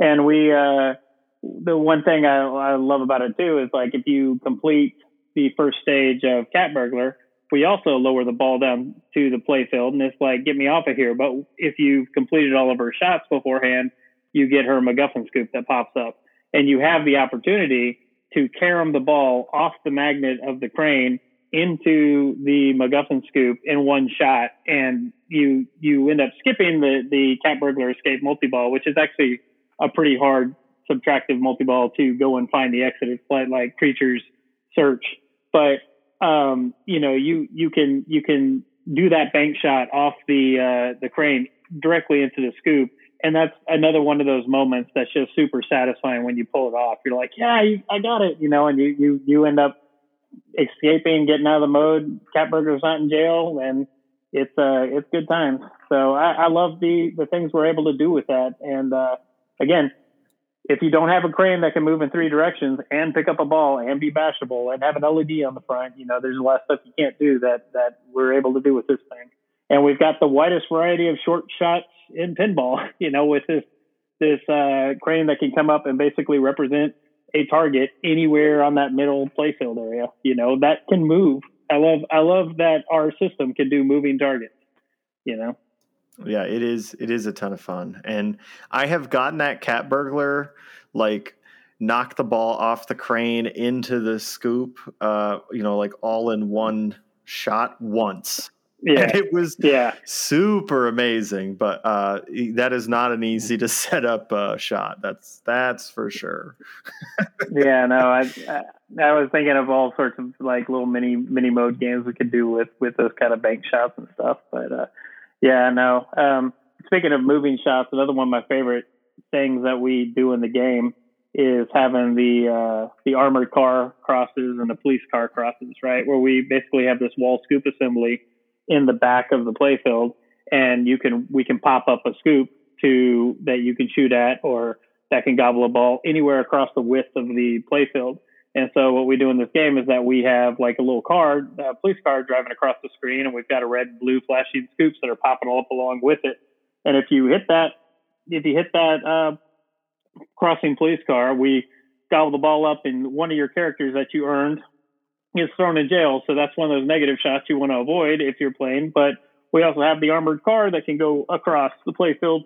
And we, uh, the one thing I, I love about it too is like if you complete the first stage of Cat Burglar, we also lower the ball down to the play field and it's like, get me off of here. But if you've completed all of her shots beforehand, you get her MacGuffin scoop that pops up and you have the opportunity to carom the ball off the magnet of the crane into the MacGuffin scoop in one shot. And you, you end up skipping the, the Cat Burglar Escape Multiball, which is actually a pretty hard subtractive multiball to go and find the exit. It's like, like Creatures Search, but, um, you know, you, you can, you can do that bank shot off the, uh, the crane directly into the scoop. And that's another one of those moments that's just super satisfying when you pull it off. You're like, yeah, you, I got it, you know, and you, you, you end up escaping, getting out of the mode. Catburger's not in jail, and it's uh, it's good times. So I, I love the, the things we're able to do with that. And uh, again, if you don't have a crane that can move in three directions and pick up a ball and be bashable and have an L E D on the front, you know, there's a lot of stuff you can't do that that we're able to do with this thing. And we've got the widest variety of short shots in pinball, you know, with this this uh, crane that can come up and basically represent a target anywhere on that middle playfield area, you know, that can move. I love I love that our system can do moving targets, you know. Yeah, it is it is a ton of fun. And I have gotten that Cat Burglar, like knock the ball off the crane into the scoop, uh, you know, like all in one shot once. Yeah. And it was yeah. super amazing, but uh, that is not an easy to set up uh, shot. That's that's for sure. yeah, no, I, I I was thinking of all sorts of like little mini mini mode games we could do with, with those kind of bank shots and stuff. But uh, yeah, no. Um, speaking of moving shots, another one of my favorite things that we do in the game is having the uh, the armored car crosses and the police car crosses, right? Where we basically have this wall scoop assembly in the back of the playfield, and you can we can pop up a scoop to that you can shoot at, or that can gobble a ball anywhere across the width of the playfield. And so what we do in this game is that we have like a little car, a police car driving across the screen, and we've got a red and blue flashing scoops that are popping all up along with it. And if you hit that, if you hit that uh, crossing police car, we gobble the ball up, and one of your characters that you earned gets thrown in jail. So that's one of those negative shots you want to avoid if you're playing. But we also have the armored car that can go across the playfield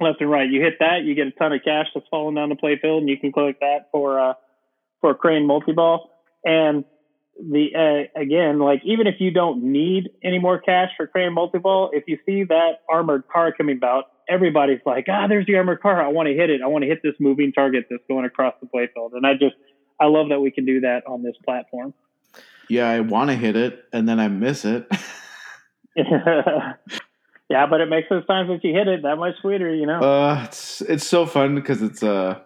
left and right. You hit that, you get a ton of cash that's falling down the playfield, and you can collect that for uh, for crane multi-ball. And the uh, again, like even if you don't need any more cash for crane multi-ball, if you see that armored car coming about, everybody's like, ah, there's the armored car. I want to hit it. I want to hit this moving target that's going across the playfield. And I just I love that we can do that on this platform. Yeah, I want to hit it, and then I miss it. yeah, but it makes those times that you hit it that much sweeter, you know? Uh, it's it's so fun because it's, uh,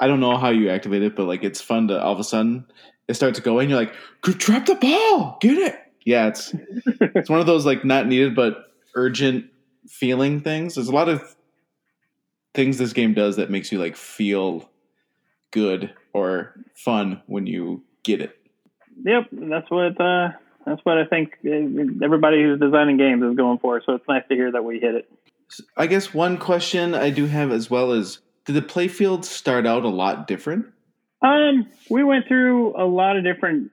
I don't know how you activate it, but, like, it's fun to all of a sudden it starts going. You're like, trap the ball! Get it! Yeah, it's it's one of those, like, not needed but urgent feeling things. There's a lot of things this game does that makes you, like, feel good or fun when you get it. Yep, that's what uh, that's what I think everybody who's designing games is going for. So it's nice to hear that we hit it. I guess one question I do have as well is, did the playfield start out a lot different? Um, we went through a lot of different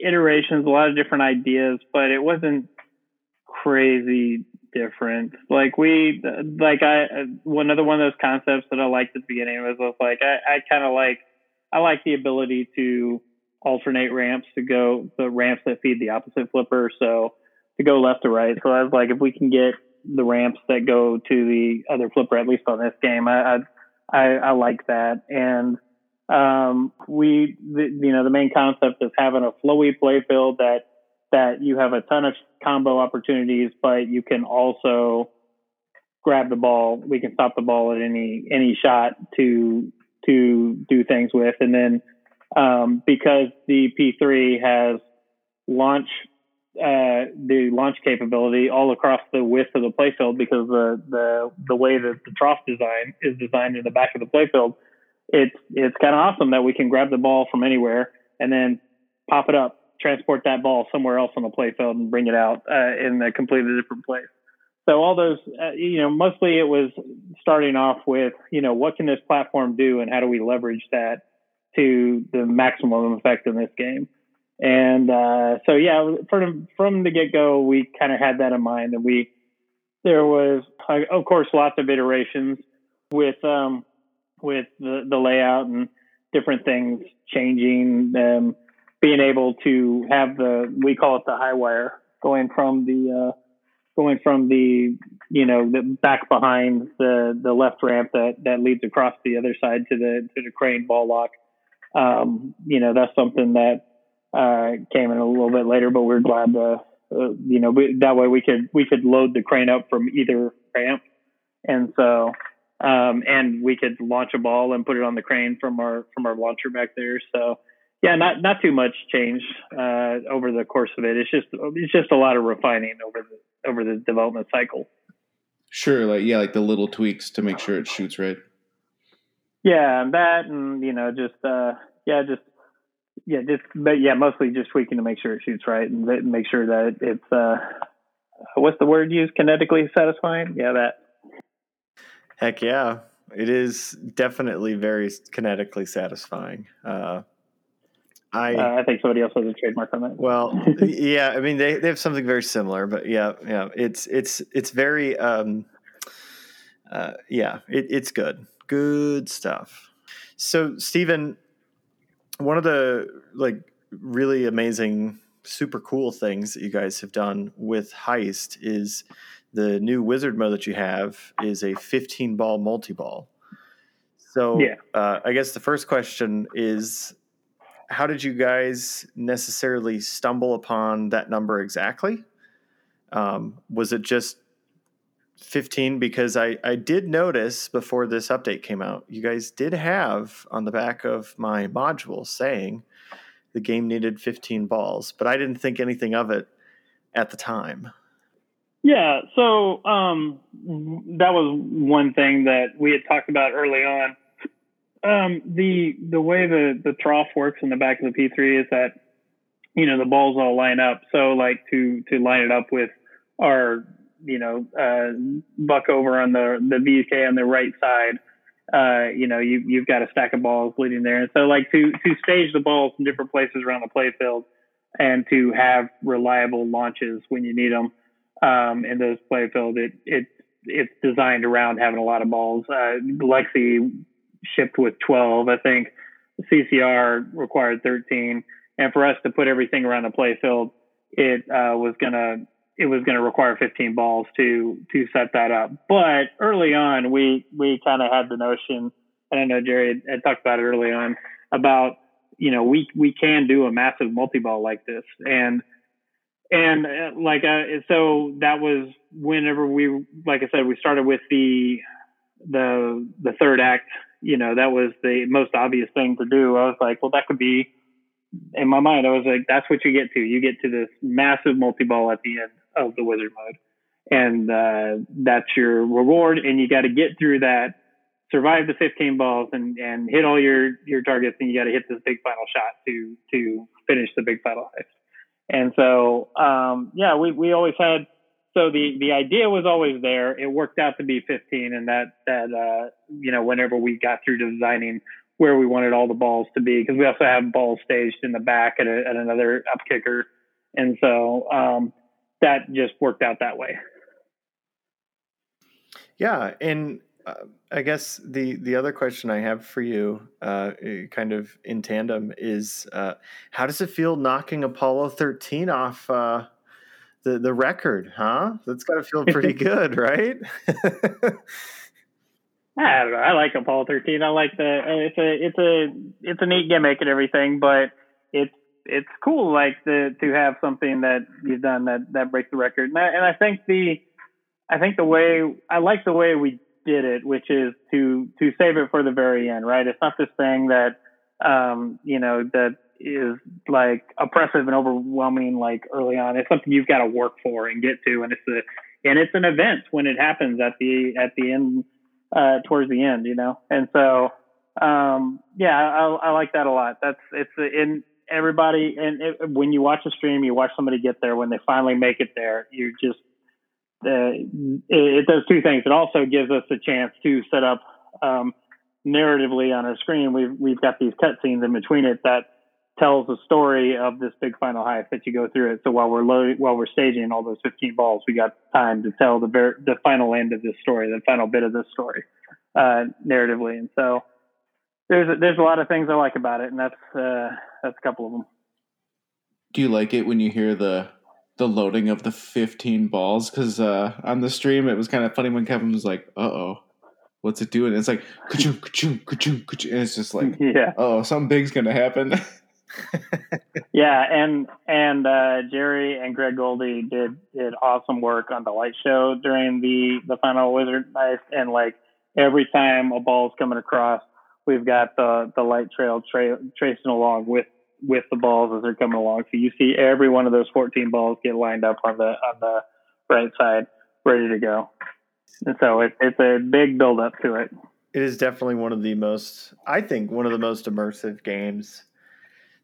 iterations, a lot of different ideas, but it wasn't crazy different. Like we, like I, another one of those concepts that I liked at the beginning was, was like I, I kind of like I like the ability to alternate ramps to go the ramps that feed the opposite flipper, so to go left to right. So I was like, if we can get the ramps that go to the other flipper, at least on this game, I I, I like that. And um, we, the, you know, the main concept is having a flowy playfield that that you have a ton of combo opportunities, but you can also grab the ball. We can stop the ball at any any shot to to do things with, and then. Um, because the P three has launch, uh, the launch capability all across the width of the playfield, because the, the, the way that the trough design is designed in the back of the playfield, it's, it's kind of awesome that we can grab the ball from anywhere and then pop it up, transport that ball somewhere else on the playfield and bring it out, uh, in a completely different place. So all those, uh, you know, mostly it was starting off with, you know, what can this platform do and how do we leverage that to the maximum effect in this game. And uh, so, yeah, from, from the get-go, we kind of had that in mind. And we, there was, of course, lots of iterations with um, with the, the layout and different things changing, um, being able to have the, we call it the high wire, going from the, uh, going from the, you know, the back behind the, the left ramp that, that leads across the other side to the, to the crane ball lock. Um, you know, that's something that, uh, came in a little bit later, but we're glad to, uh, you know, we, that way we could, we could load the crane up from either ramp. And so, um, and we could launch a ball and put it on the crane from our, from our launcher back there. So yeah, not, not too much change, uh, over the course of it. It's just, it's just a lot of refining over the, over the development cycle. Sure. Like, yeah, like the little tweaks to make sure it shoots right. Yeah, that and, you know, just, uh, yeah, just, yeah, just, but yeah, mostly just tweaking to make sure it shoots right and make sure that it's, uh, what's the word used? Kinetically satisfying? Yeah, that. Heck yeah. It is definitely very kinetically satisfying. Uh, I uh, I think somebody else has a trademark on that. Well, yeah, I mean, they, they have something very similar, but yeah, yeah, it's, it's, it's very, um, uh, yeah, it, it's good. Good stuff. So, Steven, one of the like really amazing super cool things that you guys have done with Heist is the new wizard mode that you have is a fifteen ball multi-ball. So yeah. uh, I guess the first question is, how did you guys necessarily stumble upon that number exactly? Um, was it just fifteen? Because I, I did notice before this update came out, you guys did have on the back of my module saying the game needed fifteen balls, but I didn't think anything of it at the time. Yeah, so um, that was one thing that we had talked about early on. Um, the the way the, the trough works in the back of the P three is that, you know, the balls all line up. So, like, to, to line it up with our, you know, uh, buck over on the, the V K on the right side, uh, you know, you, you've got a stack of balls leading there. And so, like, to, to stage the balls in different places around the play field and to have reliable launches when you need them um, in those play field, it, it, it's designed around having a lot of balls. Uh, Lexi shipped with twelve, I think. C C R required thirteen, and for us to put everything around the play field, it uh, was gonna it was gonna require fifteen balls to to set that up. But early on, we we kind of had the notion, and I know Jerry had talked about it early on about you know we we can do a massive multi-ball like this, and and uh, like uh, so that was whenever we like I said we started with the the the third act. You know, that was the most obvious thing to do. I was like, well, that could be, in my mind, I was like, that's what you get to. You get to this massive multi-ball at the end of the wizard mode. And uh, that's your reward. And you got to get through that, survive the fifteen balls and, and hit all your, your targets. And you got to hit this big final shot to, to finish the big final heist. And so, um, yeah, we, we always had, So the, the idea was always there. It worked out to be fifteen, and that that uh, you know whenever we got through designing where we wanted all the balls to be, because we also have balls staged in the back at, a, at another up kicker, and so um, that just worked out that way. Yeah, and uh, I guess the the other question I have for you, uh, kind of in tandem, is uh, how does it feel knocking Apollo thirteen off? Uh, The the record, huh? That's got to feel pretty good, right? I don't know. I like Apollo thirteen. I like the it's a it's a it's a neat gimmick and everything, but it's it's cool like the to have something that you've done that, that breaks the record. And I, and I think the I think the way I like the way we did it, which is to to save it for the very end, right? It's not this thing that um you know that. is like oppressive and overwhelming like early on. It's something you've got to work for and get to, and it's a and it's an event when it happens at the at the end uh towards the end, you know. And so um yeah I, I like that a lot. That's it's in everybody, and it, when you watch a stream, you watch somebody get there, when they finally make it there, you're just uh, it, it does two things. It also gives us a chance to set up um narratively on our screen. We've we've got these cutscenes in between it that tells the story of this big final heist that you go through it. So while we're loading, while we're staging all those fifteen balls, we got time to tell the ver- the final end of this story, the final bit of this story, uh, narratively. And so there's a, there's a lot of things I like about it, and that's uh, that's a couple of them. Do you like it when you hear the the loading of the fifteen balls? Because uh, on the stream, it was kind of funny when Kevin was like, "Uh oh, what's it doing?" And it's like ka-choom, ka-choom, ka-choom, ka-choom. And it's just like, yeah, oh, something big's gonna happen. Yeah, and and uh, Jerry and Greg Goldie did, did awesome work on the light show during the, the final wizard heist, and like every time a ball's coming across, we've got the, the light trail tra- tracing along with, with the balls as they're coming along. So you see every one of those fourteen balls get lined up on the on the right side, ready to go. And so it, it's a big build up to it. It is definitely one of the most, I think, one of the most immersive games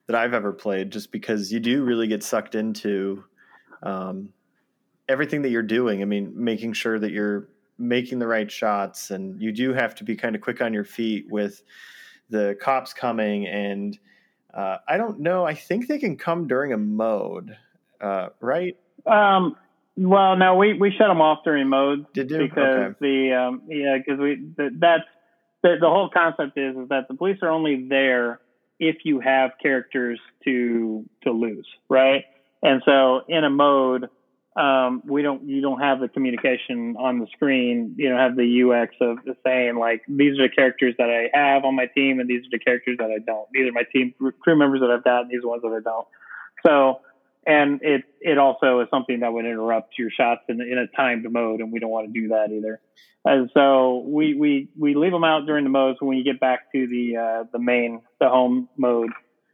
that I've ever played, just because you do really get sucked into um, everything that you're doing. I mean, making sure that you're making the right shots, and you do have to be kind of quick on your feet with the cops coming. And uh, I don't know, I think they can come during a mode, uh, right? Um, well, no, we, we shut them off during modes. Did you? Because okay. the, um, yeah, because we, the, that's the, the whole concept is, is that the police are only there if you have characters to to lose, right? And so in a mode, um, we don't, you don't have the communication on the screen. You don't have the U X of saying like, these are the characters that I have on my team, and these are the characters that I don't. These are my team crew members that I've got, and these ones that I don't. So, and it, it also is something that would interrupt your shots in, in a timed mode, and we don't want to do that either. And so we, we, we leave them out during the modes. When you get back to the, uh, the main, the home mode,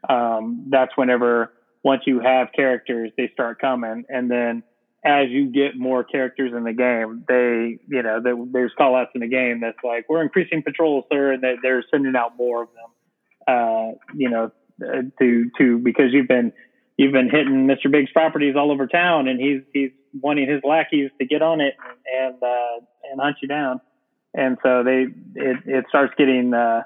um, that's whenever, once you have characters, they start coming. And then as you get more characters in the game, they, you know, they, there's call outs in the game that's like, we're increasing patrols, sir. And they, they're sending out more of them, uh, you know, to, to, because you've been, you've been hitting Mister Big's properties all over town, and he's, he's wanting his lackeys to get on it and, uh, and hunt you down. And so they, it, it starts getting, uh,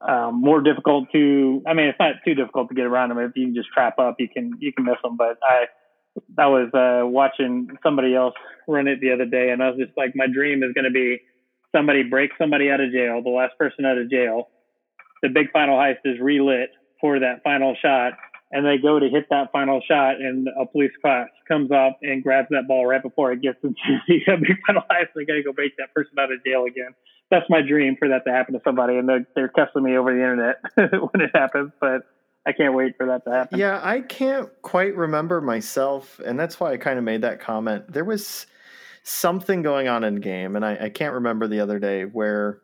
Um, more difficult to, I mean, it's not too difficult to get around them. If you can just trap up, you can, you can miss them. But I, I was, uh, watching somebody else run it the other day, and I was just like, my dream is going to be somebody break somebody out of jail. The last person out of jail, the big final heist is relit for that final shot, and they go to hit that final shot, and a police car comes up and grabs that ball right before it gets into the big final heist. They got to go break that person out of jail again. That's my dream, for that to happen to somebody, and they're, they're cussing me over the internet when it happens, but I can't wait for that to happen. Yeah, I can't quite remember myself, and that's why I kind of made that comment. There was something going on in the game, and I, I can't remember the other day where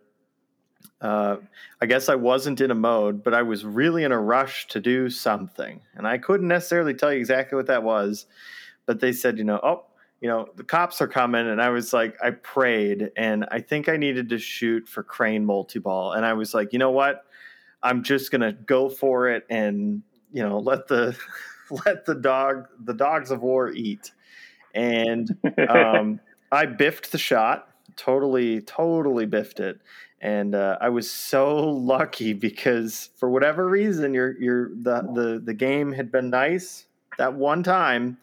uh, I guess I wasn't in a mode, but I was really in a rush to do something, and I couldn't necessarily tell you exactly what that was, but they said, you know, oh, you know, the cops are coming. And I was like, I prayed, and I think I needed to shoot for crane multi-ball. And I was like, you know what, I'm just going to go for it. And, you know, let the, let the dog, the dogs of war eat. And, um, I biffed the shot, totally, totally biffed it. And, uh, I was so lucky, because for whatever reason, your, your, the, the, the game had been nice that one time,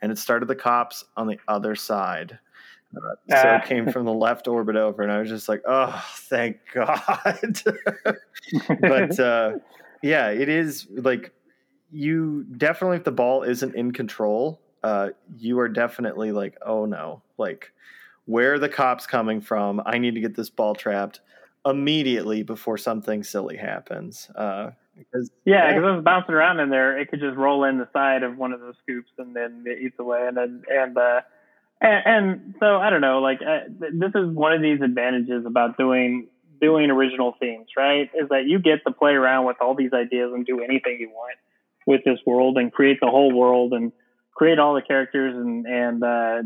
and it started the cops on the other side. Uh, ah. So it came from the left orbit over, and I was just like, oh, thank God. But, uh, yeah, it is like, you definitely, if the ball isn't in control, uh, you are definitely like, oh no, like, where are the cops coming from? I need to get this ball trapped immediately before something silly happens. Uh, Because, yeah, because yeah. I was bouncing around in there, it could just roll in the side of one of those scoops, and then it eats away. And then, and uh, and, and so I don't know. Like uh, th- this is one of these advantages about doing doing original themes, right? Is that you get to play around with all these ideas and do anything you want with this world, and create the whole world, and create all the characters, and and uh,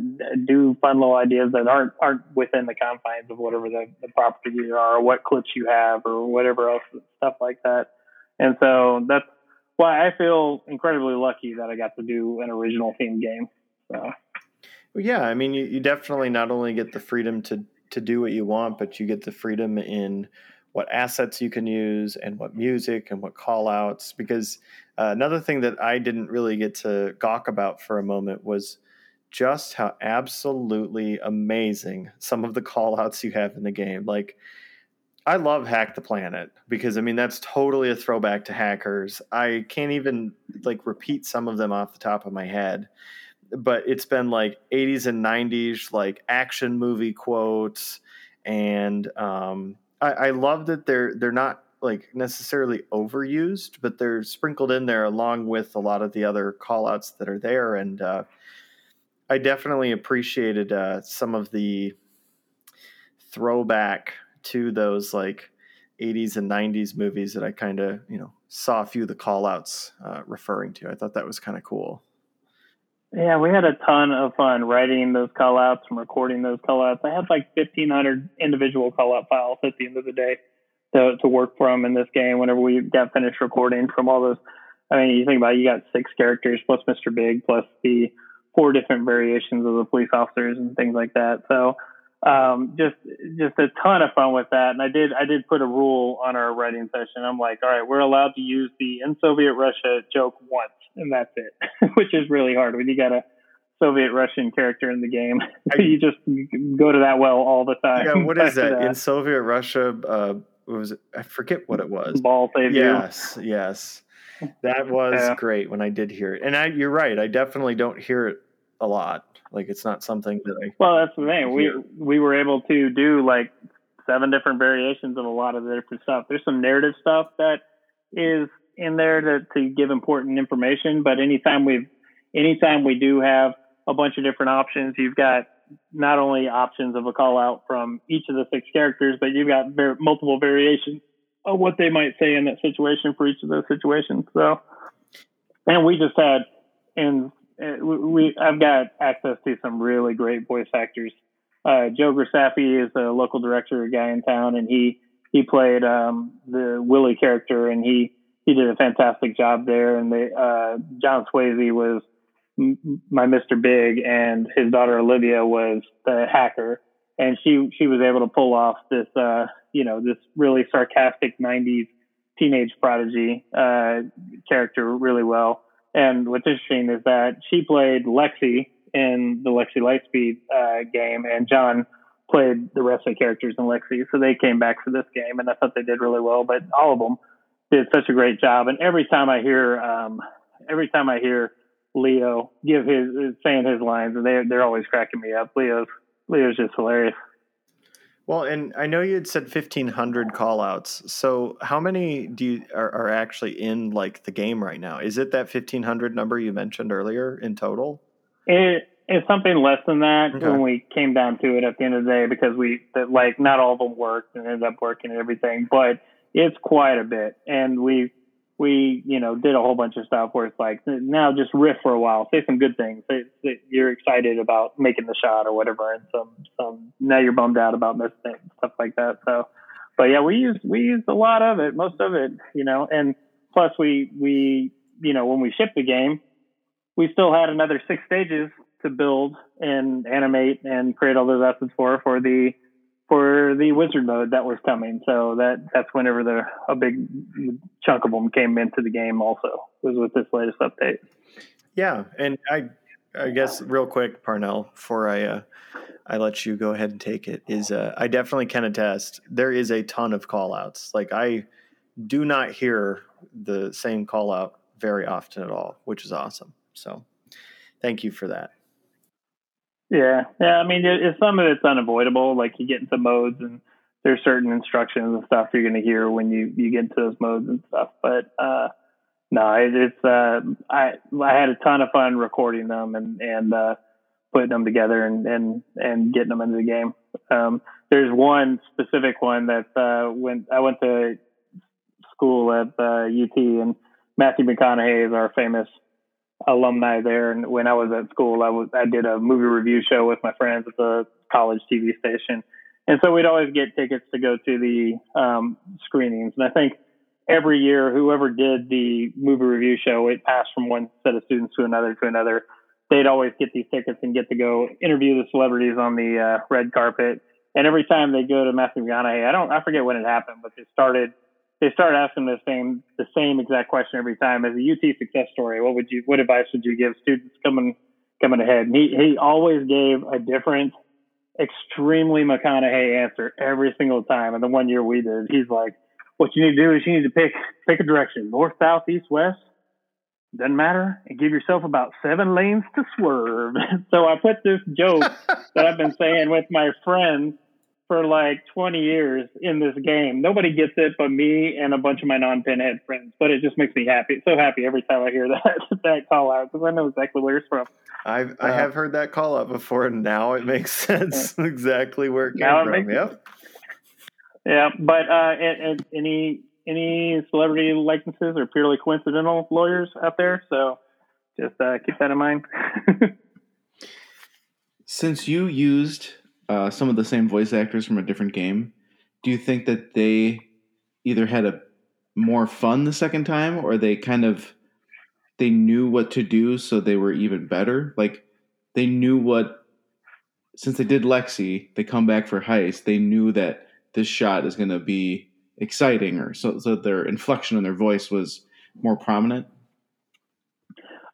do fun little ideas that aren't aren't within the confines of whatever the, the properties are, or what clips you have, or whatever else stuff like that. And so that's why I feel incredibly lucky that I got to do an original themed game. So, yeah, I mean, you, you definitely not only get the freedom to, to do what you want, but you get the freedom in what assets you can use, and what music, and what call outs. Because uh, another thing that I didn't really get to gawk about for a moment was just how absolutely amazing some of the call outs you have in the game. Like, I love Hack the Planet, because, I mean, that's totally a throwback to Hackers. I can't even, like, repeat some of them off the top of my head. But it's been, like, eighties and nineties, like, action movie quotes. And um, I, I love that they're they're not, like, necessarily overused, but they're sprinkled in there along with a lot of the other call-outs that are there. And uh, I definitely appreciated uh, some of the throwback to those like eighties and nineties movies that I kind of, you know, saw a few of the call outs uh, referring to. I thought that was kind of cool. Yeah. We had a ton of fun writing those call outs and recording those call outs. I had like fifteen hundred individual call out files at the end of the day to, to work from in this game. Whenever we got finished recording from all those, I mean, you think about it, you got six characters plus Mister Big, plus the four different variations of the police officers and things like that. So, Um, just, just a ton of fun with that. And I did, I did put a rule on our writing session. I'm like, all right, we're allowed to use the "in Soviet Russia" joke once, and that's it, which is really hard when you got a Soviet Russian character in the game. You just go to that well all the time. Yeah, what is that? that? In Soviet Russia, uh, what was it? I forget what it was. Ball Playview. Yes, yes. That was yeah. great when I did hear it. And I, you're right. I definitely don't hear it a lot. Like, it's not something that I... Well, that's the thing. We, we were able to do, like, seven different variations of a lot of the different stuff. There's some narrative stuff that is in there to, to give important information. But anytime we've, anytime we do have a bunch of different options, you've got not only options of a call out from each of the six characters, but you've got ver- multiple variations of what they might say in that situation for each of those situations. So, and we just had, and we, I've got access to some really great voice actors. Uh, Joe Grasaffi is a local director guy in town, and he, he played, um, the Willie character, and he, he did a fantastic job there. And they, uh, John Swayze was my Mister Big, and his daughter Olivia was the hacker, and she she was able to pull off this uh you know this really sarcastic nineties teenage prodigy uh character really well. And what's interesting is that she played Lexi in the Lexi Lightspeed uh game, and John played the rest of the characters in Lexi, so they came back for this game, and I thought they did really well. But all of them did such a great job. And every time I hear um every time I hear Leo give his saying his lines, and they they're always cracking me up. Leo's Leo's just hilarious. Well, and I know you had said fifteen hundred call outs. So how many do you are, are actually in like the game right now? Is it that fifteen hundred number you mentioned earlier in total? It it's something less than that okay. when we came down to it at the end of the day, because we that like not all of them worked and ended up working and everything, but it's quite a bit. And we've We, you know, did a whole bunch of stuff where it's like, now just riff for a while, say some good things. Say, say you're excited about making the shot or whatever, and some, some now you're bummed out about missing it, stuff like that. So, but yeah, we used we used a lot of it, most of it, you know. And plus, we we you know when we shipped the game, we still had another six stages to build and animate and create all those assets for for the. for the wizard mode that was coming. So that that's whenever the a big chunk of them came into the game also, was with this latest update. Yeah. And I I guess real quick, Parnell, before I uh, I let you go ahead and take it, is uh, I definitely can attest there is a ton of call outs. Like, I do not hear the same call out very often at all, which is awesome. So thank you for that. Yeah, yeah. I mean, it, it, some of it's unavoidable. Like, you get into modes, and there's certain instructions and stuff you're going to hear when you, you get into those modes and stuff. But uh, no, it, it's uh, I I had a ton of fun recording them and and uh, putting them together and, and, and getting them into the game. Um, there's one specific one that uh, when I went to school at uh, U T, and Matthew McConaughey is our famous alumni there, and when I was at school, I was I did a movie review show with my friends at the college T V station, and so we'd always get tickets to go to the um, screenings. And I think every year, whoever did the movie review show, it passed from one set of students to another to another. They'd always get these tickets and get to go interview the celebrities on the uh, red carpet. And every time they go to Matthew McConaughey, I don't I forget when it happened, but they started. They started asking the same the same exact question every time, as a U T success story. What would you what advice would you give students coming coming ahead? And he he always gave a different, extremely McConaughey answer every single time. And the one year we did, he's like, "What you need to do is you need to pick pick a direction: north, south, east, west. Doesn't matter. And give yourself about seven lanes to swerve." So I put this joke that I've been saying with my friends for like twenty years in this game. Nobody gets it but me and a bunch of my non-pinhead friends, but it just makes me happy. So happy every time I hear that that call out, because I know exactly where it's from. I've, uh, I have heard that call out before, and now it makes sense yeah. exactly where it came it from. Yep. Yeah, but uh, and, and any any celebrity likenesses are purely coincidental, lawyers out there, so just uh, keep that in mind. Since you used... Uh, some of the same voice actors from a different game, do you think that they either had a more fun the second time, or they kind of they knew what to do, so they were even better? Like, they knew what, since they did Lexi, they come back for Heist, they knew that this shot is going to be exciting, or so, so their inflection in their voice was more prominent.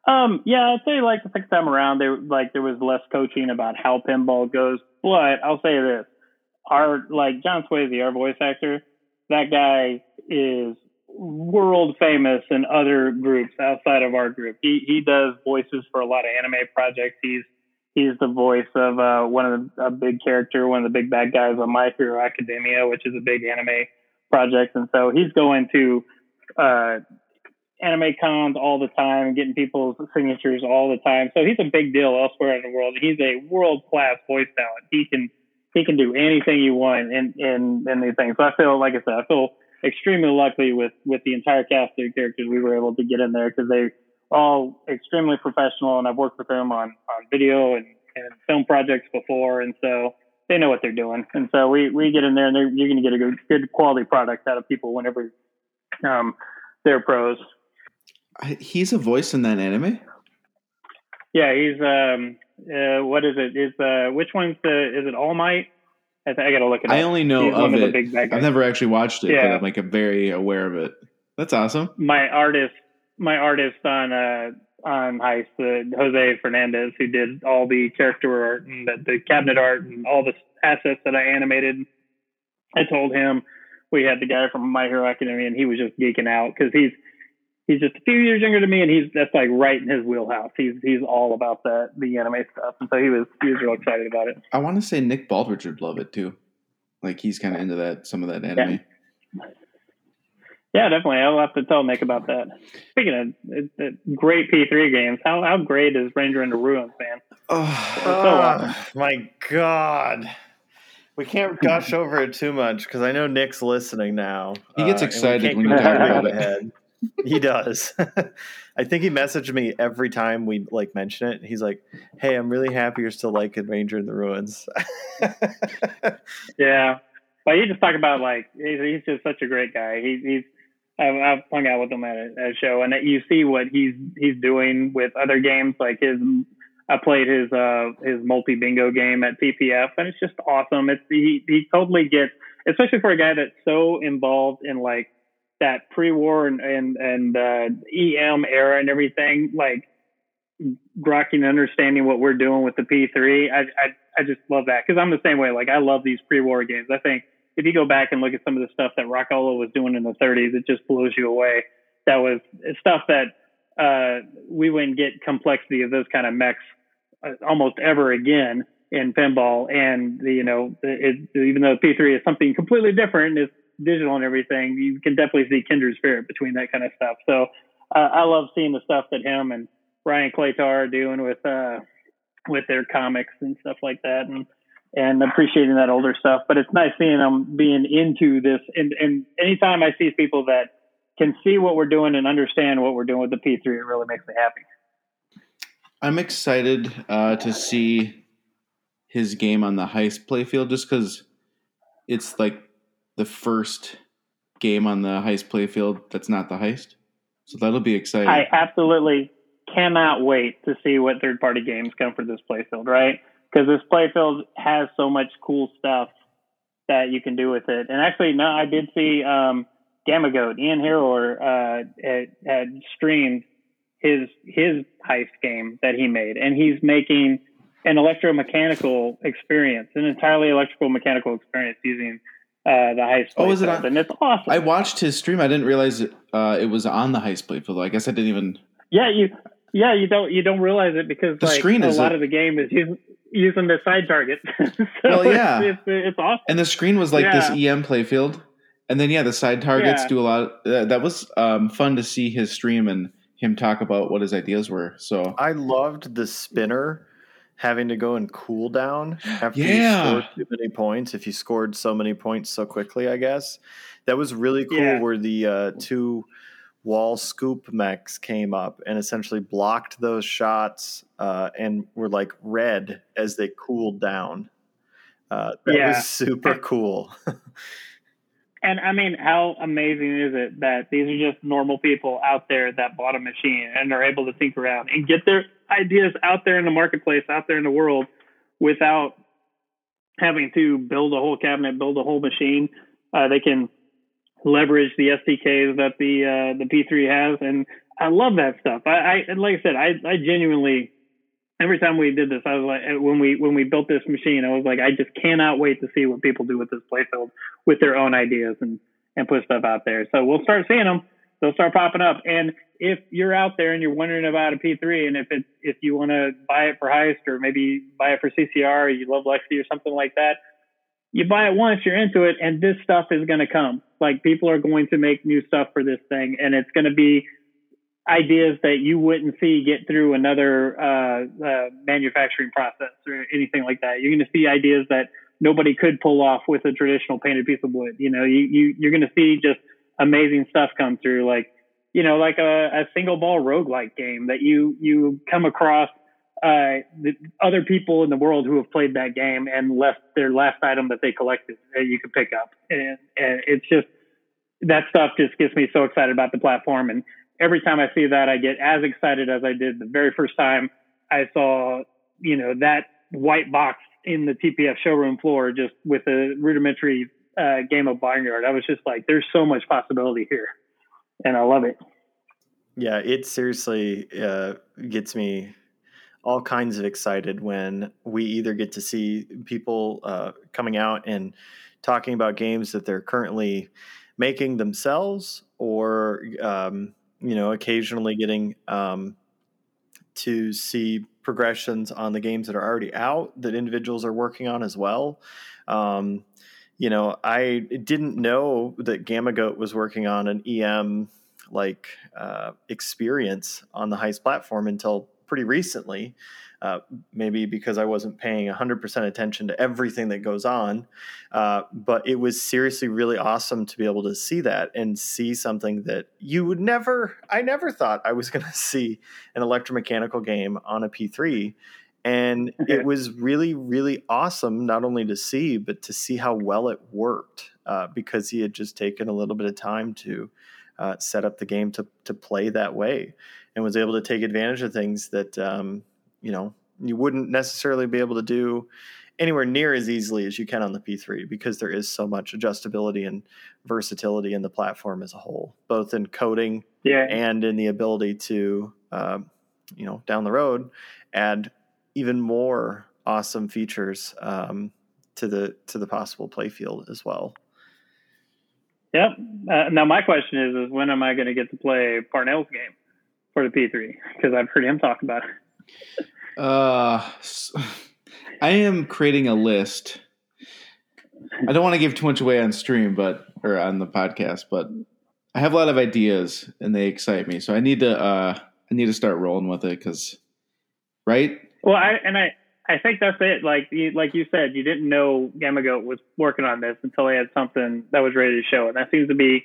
Um, yeah, I'd say like the sixth time around, they like there was less coaching about how pinball goes. But I'll say this: our like John Swayze, our voice actor, that guy is world famous in other groups outside of our group. He he does voices for a lot of anime projects. He's he's the voice of uh, one of the, a big character, one of the big bad guys on My Hero Academia, which is a big anime project. And so he's going to uh, anime cons all the time, getting people's signatures all the time. So he's a big deal elsewhere in the world. He's a world class voice talent. He can he can do anything you want and and anything. So I feel like I said, I feel. extremely lucky with with the entire cast of characters we were able to get in there, because they're all extremely professional, and I've worked with them on on video and, and film projects before, and so they know what they're doing. And so we we get in there, and they're, you're going to get a good, good quality product out of people whenever um they're pros. He's a voice in that anime. Yeah, he's um uh, what is it? Is uh which one's the? Is it All Might? I, th- I gotta look it up. I only know of it. Of I've never actually watched it, yeah. but I'm like very aware of it. That's awesome. My artist, my artist on uh, on Heist, uh, Jose Fernandez, who did all the character art and the, the cabinet art and all the assets that I animated. I told him we had the guy from My Hero Academia, and he was just geeking out because he's he's just a few years younger than me, and he's that's like right in his wheelhouse. He's he's all about the the anime stuff, and so he was he was real excited about it. I want to say Nick Baldridge would love it too, like he's kind of into that some of that anime. Yeah, yeah, definitely. I'll have to tell Nick about that. Speaking of it, it, great P three games, how how great is Ranger in the Ruins, man? Oh, so oh my god. We can't gush over it too much because I know Nick's listening now. He gets uh, excited when you talk about it. He does. I think he messaged me every time we like mention it. He's like, "Hey, I'm really happy you're still liking Ranger in the Ruins." Yeah, but you just talk about like he's, he's just such a great guy. He, he's I've, I've hung out with him at a, at a show, and you see what he's he's doing with other games. Like his, I played his uh, his multi bingo game at T P F, and it's just awesome. It's he he totally gets, especially for a guy that's so involved in like that pre-war and, and, and, uh, E M era and everything, like grokking and understanding what we're doing with the P three. I, I, I just love that. Cause I'm the same way. Like I love these pre-war games. I think if you go back and look at some of the stuff that Rockolo was doing in the thirties, it just blows you away. That was stuff that, uh, we wouldn't get complexity of those kind of mechs uh, almost ever again in pinball. And the, you know, it, it, even though P three is something completely different, it's digital and everything, you can definitely see kindred spirit between that kind of stuff. So uh, I love seeing the stuff that him and Ryan Claytar are doing with uh with their comics and stuff like that, and and appreciating that older stuff. But it's nice seeing them being into this, and and anytime I see people that can see what we're doing and understand what we're doing with the P three, it really makes me happy. I'm excited uh to see his game on the Heist playfield, just because it's like the first game on the Heist playfield that's not the Heist. So that'll be exciting. I absolutely cannot wait to see what third-party games come for this playfield, right? Because this playfield has so much cool stuff that you can do with it. And actually, no, I did see um, Gamma Goat, Ian Harrower, uh, had, had streamed his his Heist game that he made, and he's making an electromechanical experience, an entirely electrical mechanical experience using Uh, the Heist playfield. Oh, is it on? And it's awesome. I watched his stream. I didn't realize it, uh, it was on the Heist playfield. I guess I didn't even. Yeah, you. Yeah, you don't. You don't realize it because the like, screen a is lot it. of the game is using, using the side target. So well, yeah, it's, it's, it's awesome. And the screen was like yeah. this E M playfield, and then yeah, the side targets yeah. do a lot. Of, uh, that was um, fun to see his stream and him talk about what his ideas were. So I loved the spinner. Having to go and cool down after yeah. you scored too many points. If you scored so many points so quickly, I guess that was really cool. Yeah. Where the uh, two wall scoop mechs came up and essentially blocked those shots uh, and were like red as they cooled down. Uh, that yeah. was super cool. And I mean, how amazing is it that these are just normal people out there that bought a machine and are able to think around and get their ideas out there in the marketplace, out there in the world, without having to build a whole cabinet, build a whole machine. Uh, they can leverage the S D Ks that the uh, the P three has, and I love that stuff. I, I like I said, I, I genuinely every time we did this, I was like, when we when we built this machine, I was like, I just cannot wait to see what people do with this playfield with their own ideas and and put stuff out there. So we'll start seeing them. They'll start popping up. And if you're out there and you're wondering about a P three, and if it's, if you want to buy it for Heist or maybe buy it for C C R, or you love Lexi or something like that, you buy it once, you're into it, and this stuff is going to come. Like, people are going to make new stuff for this thing, and it's going to be ideas that you wouldn't see get through another uh, uh, manufacturing process or anything like that. You're going to see ideas that nobody could pull off with a traditional painted piece of wood. You know, you, you, you're going to see just amazing stuff come through. Like, you know, like a, a single ball roguelike game that you, you come across uh, the other people in the world who have played that game and left their last item that they collected that you could pick up. And, and it's just, that stuff just gets me so excited about the platform. And every time I see that, I get as excited as I did the very first time I saw, you know, that white box in the T P F showroom floor, just with a rudimentary uh, game of Barnyard. I was just like, there's so much possibility here, and I love it. Yeah, it seriously uh, gets me all kinds of excited when we either get to see people uh, coming out and talking about games that they're currently making themselves, or, um, you know, occasionally getting um, to see progressions on the games that are already out that individuals are working on as well. Um, you know, I didn't know that Gamma Goat was working on an E M like uh, experience on the Heist platform until pretty recently, uh, maybe because I wasn't paying one hundred percent attention to everything that goes on. Uh, but it was seriously really awesome to be able to see that and see something that you would never, I never thought I was going to see an electromechanical game on a P three. And it was really, really awesome not only to see, but to see how well it worked, uh, because he had just taken a little bit of time to uh, set up the game to to play that way, and was able to take advantage of things that, um, you know, you wouldn't necessarily be able to do anywhere near as easily as you can on the P three, because there is so much adjustability and versatility in the platform as a whole, both in coding yeah. and in the ability to, uh, you know, down the road, add even more awesome features um, to the to the possible playfield as well. Yep. Uh, now my question is, is when am I going to get to play Parnell's game for the P three? Because I've heard him talk about it. uh, I am creating a list. I don't want to give too much away on stream, but or on the podcast, but I have a lot of ideas and they excite me. So I need to uh, I need to start rolling with it, because, right? Well, I, and I, I think that's it. Like you, like you said, you didn't know Gamma Goat was working on this until they had something that was ready to show. And that seems to be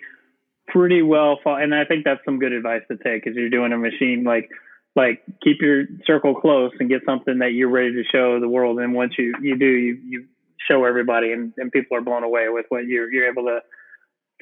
pretty well fought. And I think that's some good advice to take as you're doing a machine. Like, like keep your circle close and get something that you're ready to show the world. And once you, you do, you, you show everybody, and, and people are blown away with what you're, you're able to,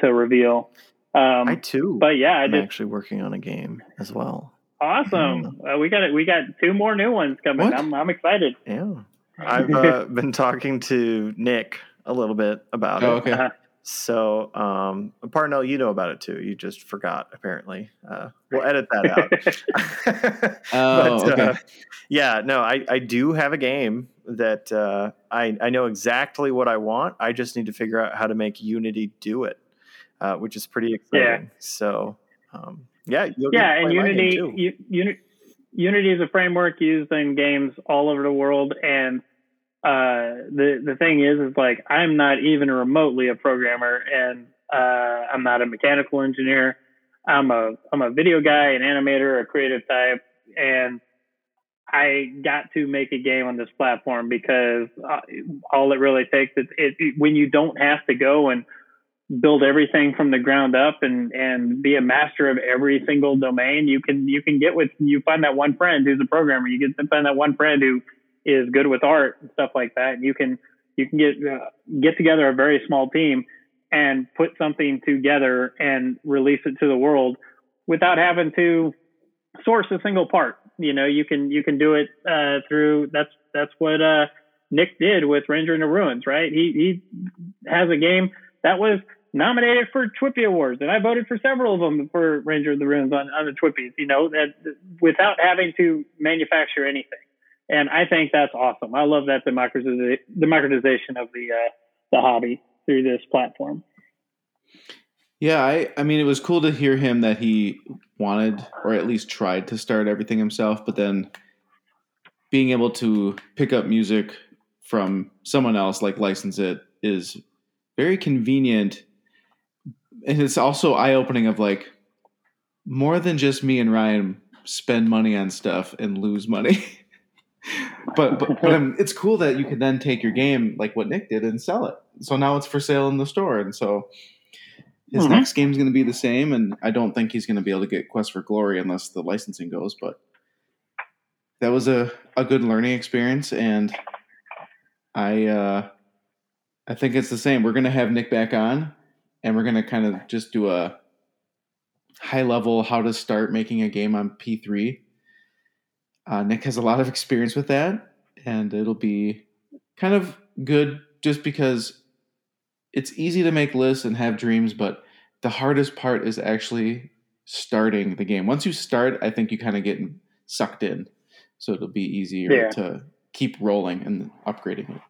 to reveal. Um, I too, but yeah, I I'm just, actually working on a game as well. Awesome! Uh, we got it. We got two more new ones coming. What? I'm I'm excited. Yeah, I've uh, been talking to Nick a little bit about oh, it. Okay. Uh-huh. So, um, Parnell, you know about it too. You just forgot, apparently. Uh, we'll edit that out. oh, but, okay. Uh, yeah, no, I, I do have a game that uh, I I know exactly what I want. I just need to figure out how to make Unity do it, uh, which is pretty exciting. Yeah. So. Um, Yeah, yeah, and Unity U, uni, Unity is a framework used in games all over the world, and uh, the the thing is, is like I'm not even remotely a programmer, and uh, I'm not a mechanical engineer. I'm a I'm a video guy, an animator, a creative type, and I got to make a game on this platform because all it really takes is it, it, when you don't have to go and build everything from the ground up and, and be a master of every single domain. You can, you can get with, you find that one friend who's a programmer, you get to find that one friend who is good with art and stuff like that. And you can, you can get, uh, get together a very small team and put something together and release it to the world without having to source a single part. You know, you can, you can do it, uh, through that's, that's what, uh, Nick did with Ranger in the Ruins, right? He, he has a game that was nominated for Twippy Awards, and I voted for several of them for Ranger of the Ruins on, on the Twippies, you know, that without having to manufacture anything. And I think that's awesome. I love that democratization of the uh, the hobby through this platform. Yeah, I, I mean, it was cool to hear him that he wanted, or at least tried to start everything himself, but then being able to pick up music from someone else, like license it, is very convenient. And it's also eye-opening of like, more than just me and Ryan spend money on stuff and lose money. But but, but I'm, it's cool that you can then take your game, like what Nick did, and sell it. So now it's for sale in the store, and so... His mm-hmm. next game's going to be the same, and I don't think he's going to be able to get Quest for Glory unless the licensing goes, but that was a, a good learning experience, and I uh, I think it's the same. We're going to have Nick back on, and we're going to kind of just do a high-level how to start making a game on P three. Uh, Nick has a lot of experience with that, and it'll be kind of good just because... It's easy to make lists and have dreams, but the hardest part is actually starting the game. Once you start, I think you kind of get sucked in. So it'll be easier yeah. to keep rolling and upgrading it.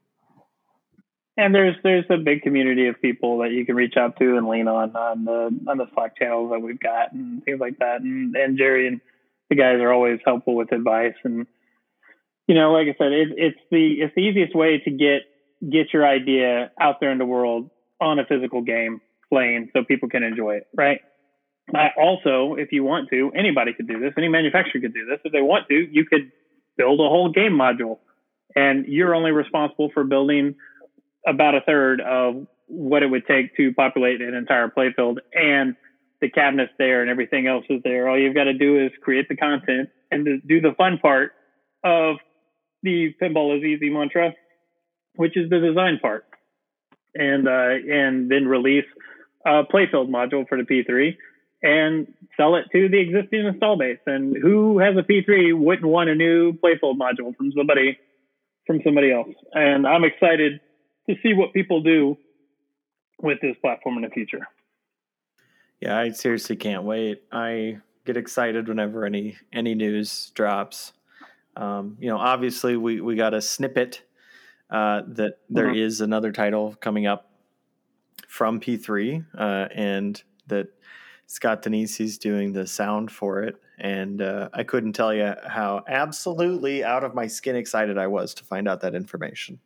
And there's there's a big community of people that you can reach out to and lean on on the on the Slack channels that we've got and things like that. And, and Jerry and the guys are always helpful with advice. And, you know, like I said, it, it's the it's the easiest way to get get your idea out there in the world on a physical game playing so people can enjoy it. Right. I also, if you want to, anybody could do this. Any manufacturer could do this. If they want to, you could build a whole game module, and you're only responsible for building about a third of what it would take to populate an entire playfield, and the cabinets there and everything else is there. All you've got to do is create the content and do the fun part of the pinball is easy mantra, which is the design part, and uh, and then release a playfield module for the P three and sell it to the existing install base. And who has a P three wouldn't want a new playfield module from somebody from somebody else? And I'm excited to see what people do with this platform in the future. Yeah, I seriously can't wait. I get excited whenever any any news drops. Um, you know, obviously we we got a snippet. Uh, that there mm-hmm. is another title coming up from P three, uh, and that Scott Denisi's doing the sound for it. And uh, I couldn't tell you how absolutely out of my skin excited I was to find out that information.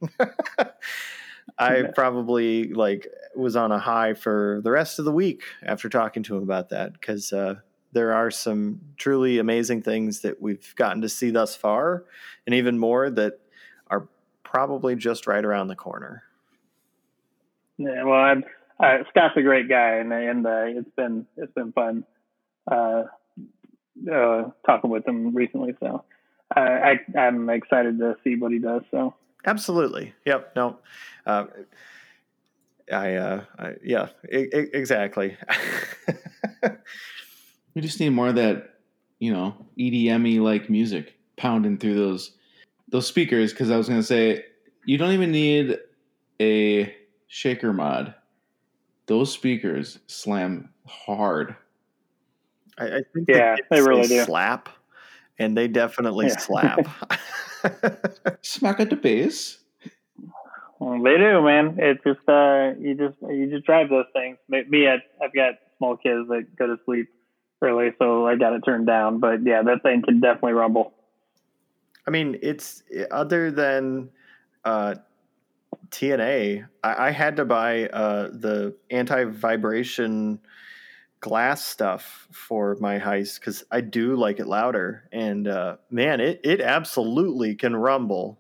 I probably like was on a high for the rest of the week after talking to him about that, because uh, there are some truly amazing things that we've gotten to see thus far, and even more that are probably just right around the corner. Yeah, well, I'm, uh, Scott's a great guy, and, and uh, it's been it's been fun uh, uh, talking with him recently. So uh, I, I'm excited to see what he does. So absolutely, yep. No, uh, I, uh, I yeah, I, I, exactly. We just need more of that, you know, E D M-y like music pounding through those. Those speakers, because I was going to say, you don't even need a shaker mod. Those speakers slam hard. I, I think yeah, they, they really do. Slap, and they definitely yeah. slap. Smack at the base. Well, they do, man. It's just uh, you just you just drive those things. Me, I, I've got small kids that go to sleep early, so I got it turned down. But yeah, that thing can definitely rumble. I mean, it's other than uh, T N A, I, I had to buy uh, the anti-vibration glass stuff for my heist because I do like it louder. And uh, man, it, it absolutely can rumble.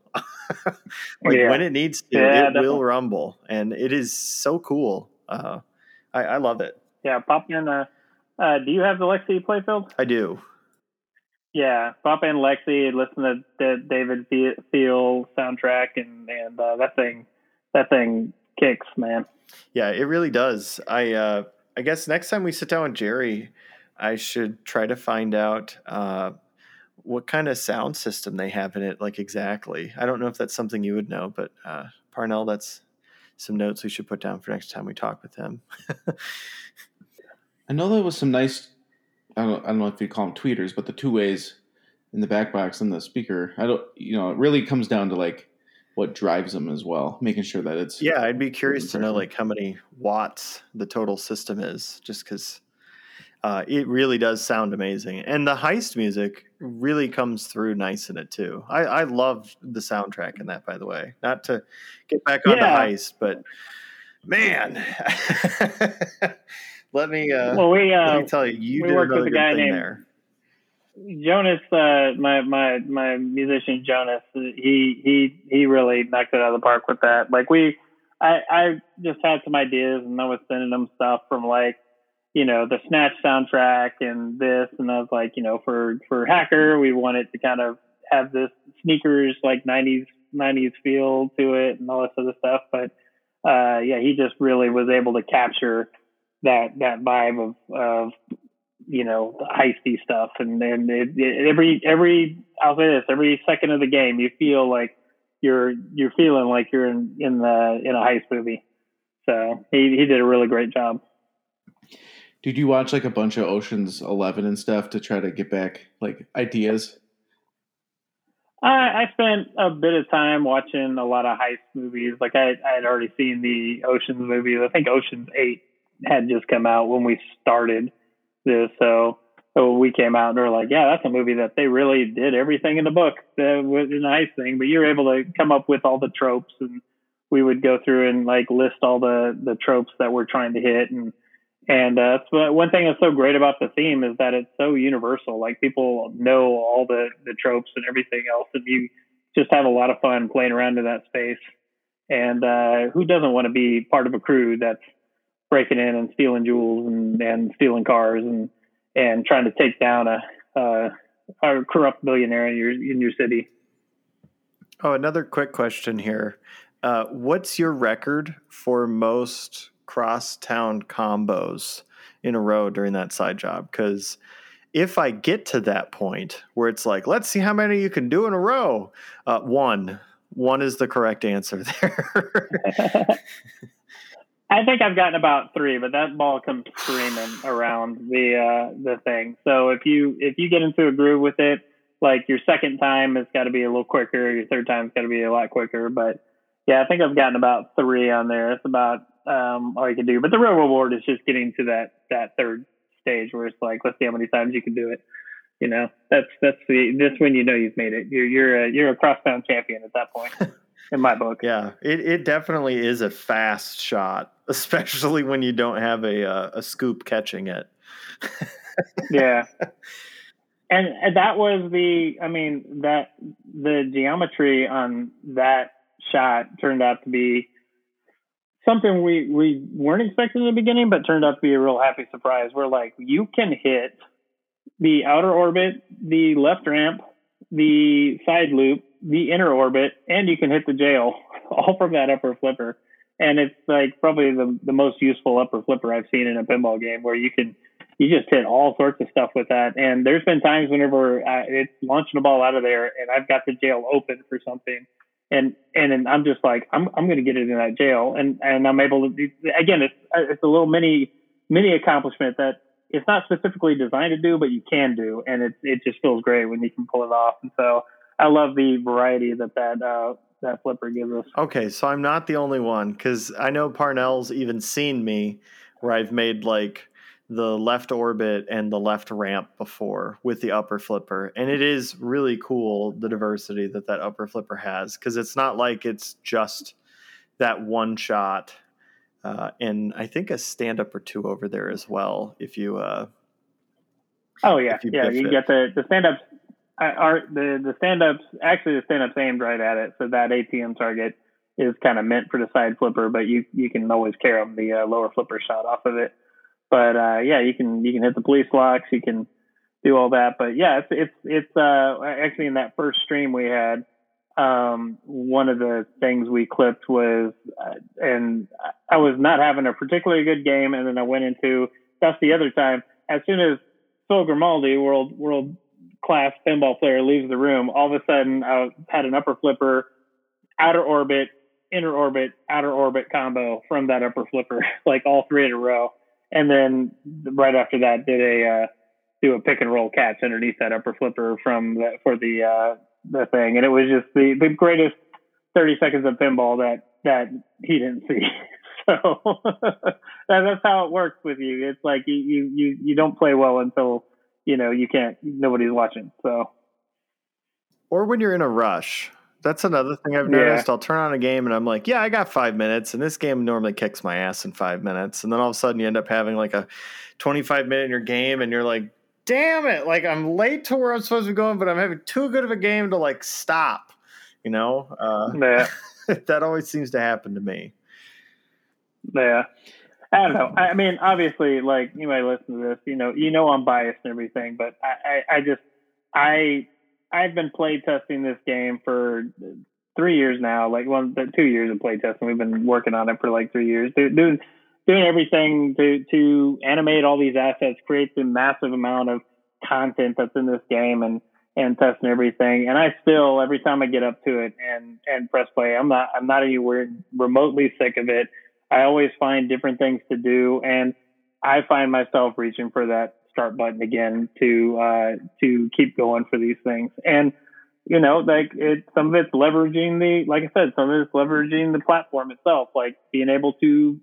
Like yeah. when it needs to, yeah, it definitely. Will rumble. And it is so cool. Uh, I, I love it. Yeah, pop in. Uh, uh, do you have the Lexi Playfield? I do. Yeah, pop in Lexi and listen to the David Thiel soundtrack, and and uh, that thing, that thing kicks, man. Yeah, it really does. I uh, I guess next time we sit down with Jerry, I should try to find out uh, what kind of sound system they have in it, like exactly. I don't know if that's something you would know, but uh, Parnell, that's some notes we should put down for next time we talk with him. I know there was some nice. I don't, I don't know if you call them tweeters, but the two ways in the back box and the speaker, I don't, you know, it really comes down to like what drives them as well, making sure that it's... Yeah, I'd be curious to know like how many watts the total system is, just because uh, it really does sound amazing. And the heist music really comes through nice in it too. I, I love the soundtrack in that, by the way. Not to get back on yeah. the heist, but man, let me, uh, well, we, uh, let me tell you, you we did worked another with a guy good thing named- there. Jonas, uh, my my my musician Jonas, he he he really knocked it out of the park with that. Like we, I I just had some ideas, and I was sending him stuff from like, you know, the Snatch soundtrack and this, and I was like, you know, for for Hacker, we wanted to kind of have this Sneakers like nineties nineties feel to it and all this other stuff. But uh, yeah, he just really was able to capture that that vibe of of. you know, the heisty stuff. And then every, every, I'll say this, every second of the game, you feel like you're, you're feeling like you're in, in the, in a heist movie. So he, he did a really great job. Did you watch like a bunch of Ocean's eleven and stuff to try to get back like ideas? I, I spent a bit of time watching a lot of heist movies. Like I, I had already seen the Ocean's movies. I think Ocean's eight had just come out when we started. This, so, so we came out and we were like, yeah, that's a movie that they really did everything in the book. That was a nice thing, but you're able to come up with all the tropes, and we would go through and like list all the, the tropes that we're trying to hit. And, and, uh, so one thing that's so great about the theme is that it's so universal. Like people know all the, the tropes and everything else. And you just have a lot of fun playing around in that space. And, uh, who doesn't want to be part of a crew that's breaking in and stealing jewels and, and stealing cars and, and trying to take down a, uh, a corrupt billionaire in your, in your city. Oh, another quick question here. Uh, what's your record for most cross-town combos in a row during that side job? Because if I get to that point where it's like, let's see how many you can do in a row. Uh, one, one is the correct answer there. I think I've gotten about three, but that ball comes screaming around the uh, the thing. So if you if you get into a groove with it, like your second time has got to be a little quicker, your third time's got to be a lot quicker. But yeah, I think I've gotten about three on there. It's about um, all you can do. But the real reward is just getting to that that third stage where it's like, let's see how many times you can do it. You know, that's that's the that's when you know you've made it. You're you're a, you're a cross-town champion at that point. In my book. Yeah, it, it definitely is a fast shot, especially when you don't have a uh, a scoop catching it. Yeah. And, and that was the, I mean, that the geometry on that shot turned out to be something we, we weren't expecting in the beginning, but turned out to be a real happy surprise. We're like, you can hit the outer orbit, the left ramp, the side loop, the inner orbit, and you can hit the jail all from that upper flipper. And it's like probably the, the most useful upper flipper I've seen in a pinball game, where you can, you just hit all sorts of stuff with that. And there's been times whenever I, it's launching a ball out of there and I've got the jail open for something. And, and, and I'm just like, I'm, I'm going to get it in that jail. And, and I'm able to do, again, it's, it's a little mini, mini accomplishment that it's not specifically designed to do, but you can do. And it, it just feels great when you can pull it off. And so, I love the variety that that, uh, that flipper gives us. Okay, so I'm not the only one, because I know Parnell's even seen me where I've made like the left orbit and the left ramp before with the upper flipper. And it is really cool, the diversity that that upper flipper has, because it's not like it's just that one shot. Uh, and I think a stand-up or two over there as well, if you... Uh, oh, yeah, you yeah, you it. get the, the stand-up... I, our, the, the stand-ups, actually the stand-ups aimed right at it, so that A T M target is kind of meant for the side flipper, but you, you can always carry them the uh, lower flipper shot off of it. But uh, yeah, you can you can hit the police locks, you can do all that. But yeah, it's it's it's uh, actually in that first stream we had, um, one of the things we clipped was, uh, and I was not having a particularly good game, and then I went into, that's the other time, as soon as Phil Grimaldi, world world. class pinball player, leaves the room, all of a sudden I had an upper flipper, outer orbit, inner orbit, outer orbit combo from that upper flipper, like all three in a row. And then right after that, did a uh, do a pick and roll catch underneath that upper flipper from the, for the uh, the thing, and it was just the, the greatest thirty seconds of pinball that, that he didn't see. So that, that's how it works with you. It's like you, you, you, you don't play well until, you know, you can't, nobody's watching. So, or when you're in a rush, that's another thing I've noticed. Yeah. I'll turn on a game and I'm like, yeah, I got five minutes. And this game normally kicks my ass in five minutes. And then all of a sudden you end up having like a twenty-five minute in your game and you're like, damn it. Like I'm late to where I'm supposed to be going, but I'm having too good of a game to like stop, you know? Uh, yeah. That always seems to happen to me. Yeah. I don't know. I mean, obviously like you might listen to this, you know, you know, I'm biased and everything, but I, I, I just, I, I've been play testing this game for three years now, like one, two years of play testing. We've been working on it for like three years, doing doing everything to to animate all these assets, create the massive amount of content that's in this game, and and testing everything. And I still, every time I get up to it and and press play, I'm not I'm not anywhere remotely sick of it. I always find different things to do, and I find myself reaching for that start button again to uh to keep going for these things. And you know, like it some of it's leveraging the like I said some of it's leveraging the platform itself, like being able to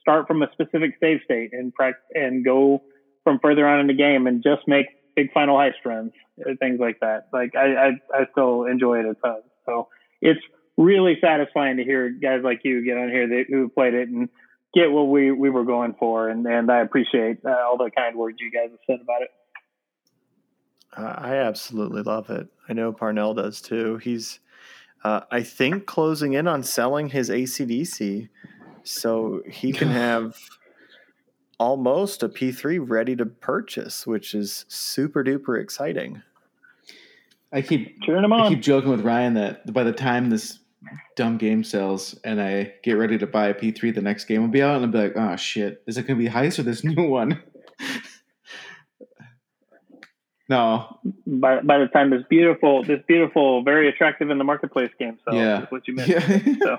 start from a specific save state and practice and go from further on in the game and just make big final heist runs, things like that. Like I, I I still enjoy it a ton. So it's really satisfying to hear guys like you get on here that, who played it and get what we, we were going for, and, and I appreciate uh, all the kind words you guys have said about it. Uh, I absolutely love it. I know Parnell does too. He's, uh, I think, closing in on selling his A C D C so he can have almost a P three ready to purchase, which is super duper exciting. I keep turning him on. I keep joking with Ryan that by the time this dumb game sells and I get ready to buy a P three, the next game will be out and I'll be like, oh shit, is it gonna be Heist or this new one? No, by by the time this beautiful this beautiful very attractive in the marketplace game sells, yeah, is what you meant. Yeah. So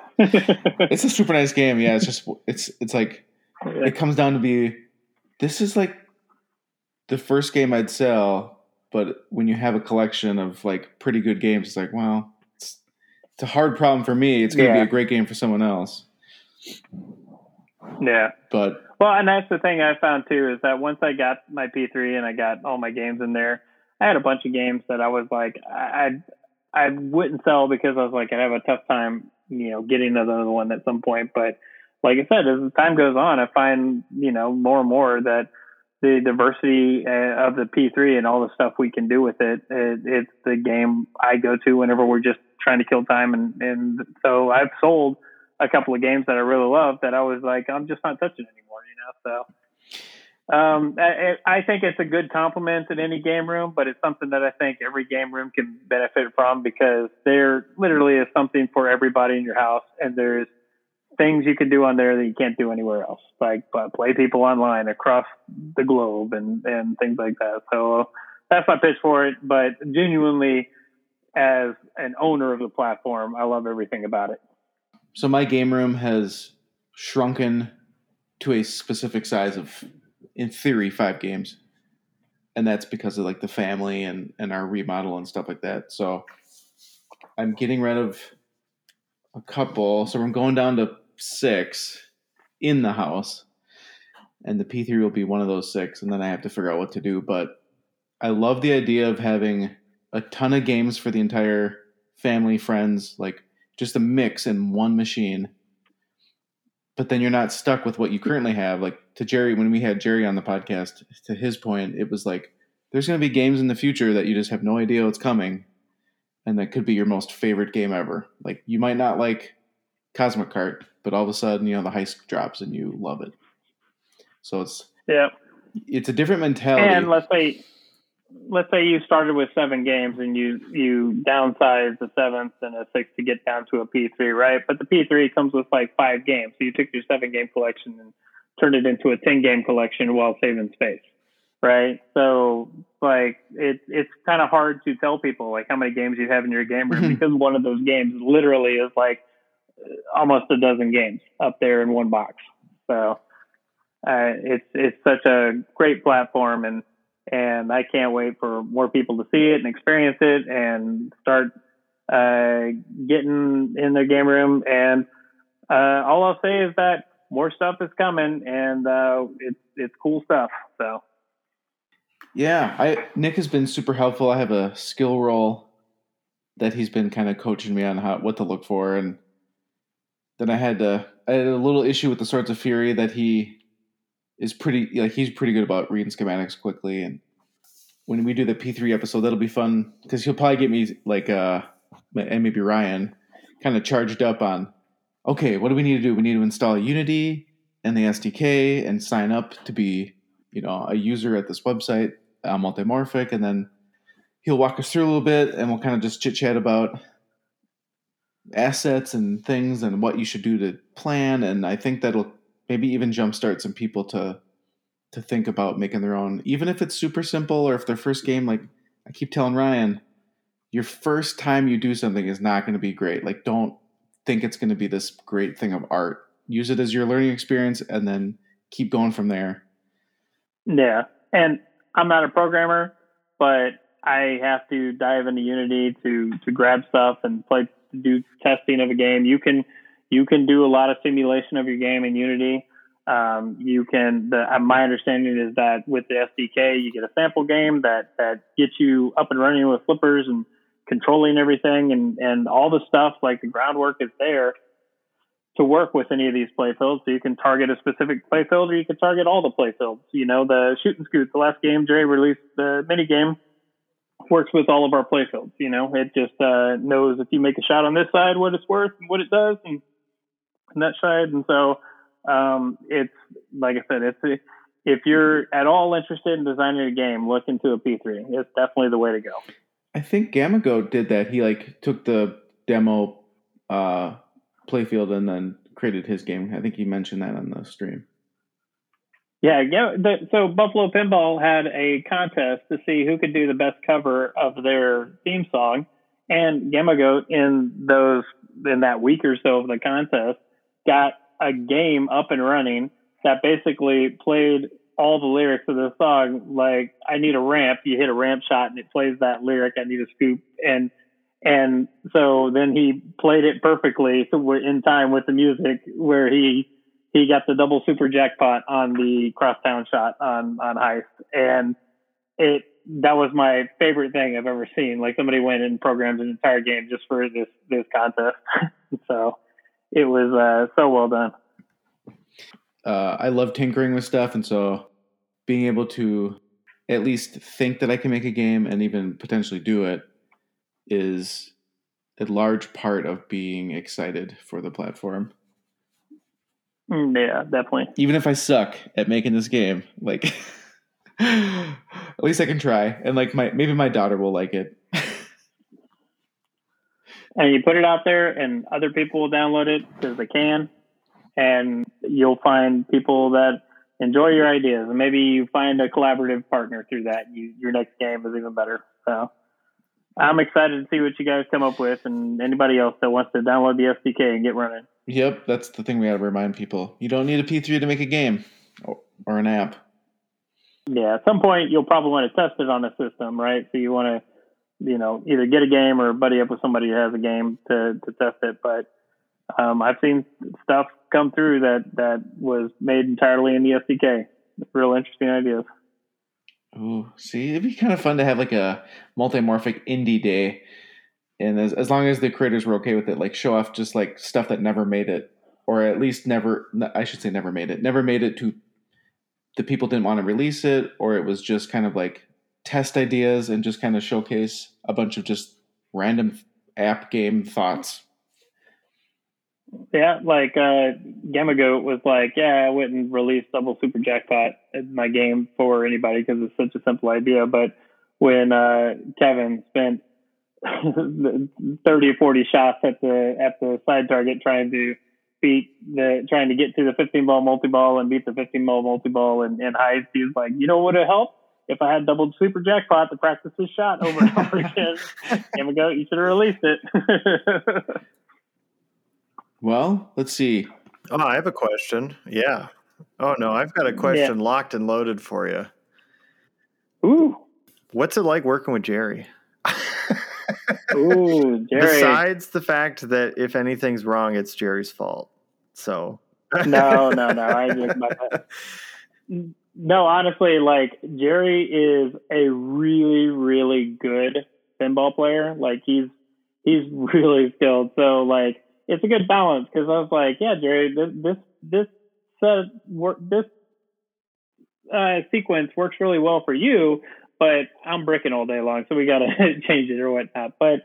it's a super nice game. Yeah, it's just it's it's like it comes down to be, this is like the first game I'd sell, but when you have a collection of like pretty good games, it's like, well, it's a hard problem for me. It's going to yeah. be a great game for someone else. Yeah. But well, and that's the thing I found too, is that once I got my P three and I got all my games in there, I had a bunch of games that I was like, I I wouldn't sell because I was like, I'd have a tough time, you know, getting another one at some point. But like I said, as time goes on, I find, you know, more and more that the diversity of the P three and all the stuff we can do with it, it it's the game I go to whenever we're just trying to kill time. And, and so I've sold a couple of games that I really love that I was like, I'm just not touching anymore, you know? So um, I, I think it's a good compliment in any game room, but it's something that I think every game room can benefit from, because there literally is something for everybody in your house. And there's things you can do on there that you can't do anywhere else, like but play people online across the globe and, and things like that. So that's my pitch for it, but genuinely, as an owner of the platform, I love everything about it. So my game room has shrunken to a specific size of, in theory, five games. And that's because of like the family and, and our remodel and stuff like that. So I'm getting rid of a couple. So I'm going down to six in the house. And the P three will be one of those six. And then I have to figure out what to do. But I love the idea of having a ton of games for the entire family, friends, like just a mix in one machine. But then you're not stuck with what you currently have. Like to Jerry, when we had Jerry on the podcast, to his point, it was like, there's going to be games in the future that you just have no idea what's coming. And that could be your most favorite game ever. Like you might not like Cosmic Cart, but all of a sudden, you know, the heist drops and you love it. So it's, yeah, it's a different mentality. And let's say, Let's say you started with seven games and you, you downsize the seventh and a sixth to get down to a P three, right? But the P three comes with like five games. So you took your seven game collection and turned it into a ten game collection while saving space, right? So like it, it's kind of hard to tell people like how many games you have in your game room, because one of those games literally is like almost a dozen games up there in one box. So uh, it's, it's such a great platform, and And I can't wait for more people to see it and experience it and start uh, getting in their game room. And uh, all I'll say is that more stuff is coming, and uh, it's it's cool stuff. So, yeah, I Nick has been super helpful. I have a skill roll that he's been kind of coaching me on how what to look for, and then I had to, I had a little issue with the Swords of Fury that he is pretty like he's pretty good about reading schematics quickly. And when we do the P three episode, that'll be fun because he'll probably get me like uh and maybe Ryan kind of charged up on. Okay, what do we need to do? We need to install Unity and the S D K and sign up to be, you know, a user at this website, uh, Multimorphic, and then he'll walk us through a little bit, and we'll kind of just chit-chat about assets and things and what you should do to plan, and I think that'll maybe even jumpstart some people to to think about making their own, even if it's super simple or if their first game, like I keep telling Ryan, your first time you do something is not going to be great. Like, don't think it's going to be this great thing of art. Use it as your learning experience and then keep going from there. Yeah. And I'm not a programmer, but I have to dive into Unity to, to grab stuff and play, do testing of a game. You can, you can do a lot of simulation of your game in Unity. Um, you can, the, my understanding is that with the S D K, you get a sample game that, that gets you up and running with flippers and controlling everything, and, and all the stuff, like the groundwork is there to work with any of these playfields. So you can target a specific playfield, or you can target all the playfields. You know, the Shoot and Scoot, the last game Jerry released, the mini game, works with all of our playfields. You know, it just uh, knows if you make a shot on this side, what it's worth and what it does, and, and that side. And so um, it's, like I said, it's if you're at all interested in designing a game, look into a P three. It's definitely the way to go. I think Gamma Goat did that. He like took the demo uh, playfield and then created his game. I think he mentioned that on the stream. Yeah, yeah. The, so Buffalo Pinball had a contest to see who could do the best cover of their theme song, and Gamma Goat in those in that week or so of the contest got a game up and running that basically played all the lyrics of the song. Like, I need a ramp, you hit a ramp shot and it plays that lyric, I need a scoop. And, and so then he played it perfectly in time with the music, where he, he got the double super jackpot on the crosstown shot on, on Heist. And it, that was my favorite thing I've ever seen. Like, somebody went and programmed an entire game just for this, this contest. So it was uh, so well done. Uh, I love tinkering with stuff, and so being able to at least think that I can make a game and even potentially do it is a large part of being excited for the platform. Yeah, definitely. Even if I suck at making this game, like at least I can try, and like my maybe my daughter will like it. And you put it out there, and other people will download it because they can. And you'll find people that enjoy your ideas, and maybe you find a collaborative partner through that. You, your next game is even better. So I'm excited to see what you guys come up with, and anybody else that wants to download the S D K and get running. Yep. That's the thing we got to remind people. You don't need a P three to make a game or, or an app. Yeah. At some point you'll probably want to test it on a system, right? So you want to, you know, either get a game or buddy up with somebody who has a game to, to test it. But um, I've seen stuff come through that that was made entirely in the S D K. Real interesting ideas. Ooh, see, it'd be kind of fun to have like a Multimorphic indie day, and as as long as the creators were okay with it, like show off just like stuff that never made it, or at least never, I should say never made it, never made it to the people didn't want to release it, or it was just kind of like test ideas and just kind of showcase a bunch of just random app game thoughts. Yeah, like uh, Gamma Goat was like, yeah, I wouldn't release Double Super Jackpot in my game for anybody because it's such a simple idea. But when uh, Kevin spent thirty, forty shots at the at the side target trying to beat the trying to get to the fifteen ball multi-ball and beat the fifteen ball multi-ball and, and Heist, he was like, you know what would have helped? If I had Double Super Jackpot to practice this shot over and over again. Gamma Goat, you should have released it. Well, let's see. Oh, I have a question. Yeah. Oh, no, I've got a question yeah. locked and loaded for you. Ooh. What's it like working with Jerry? Ooh, Jerry. Besides the fact that if anything's wrong, it's Jerry's fault. So no, no, no. I agree with that. No, honestly, like Jerry is a really, really good pinball player. Like he's he's really skilled. So like it's a good balance because I was like, yeah, Jerry, this this this set work this uh, sequence works really well for you. But I'm bricking all day long, so we gotta change it or whatnot. But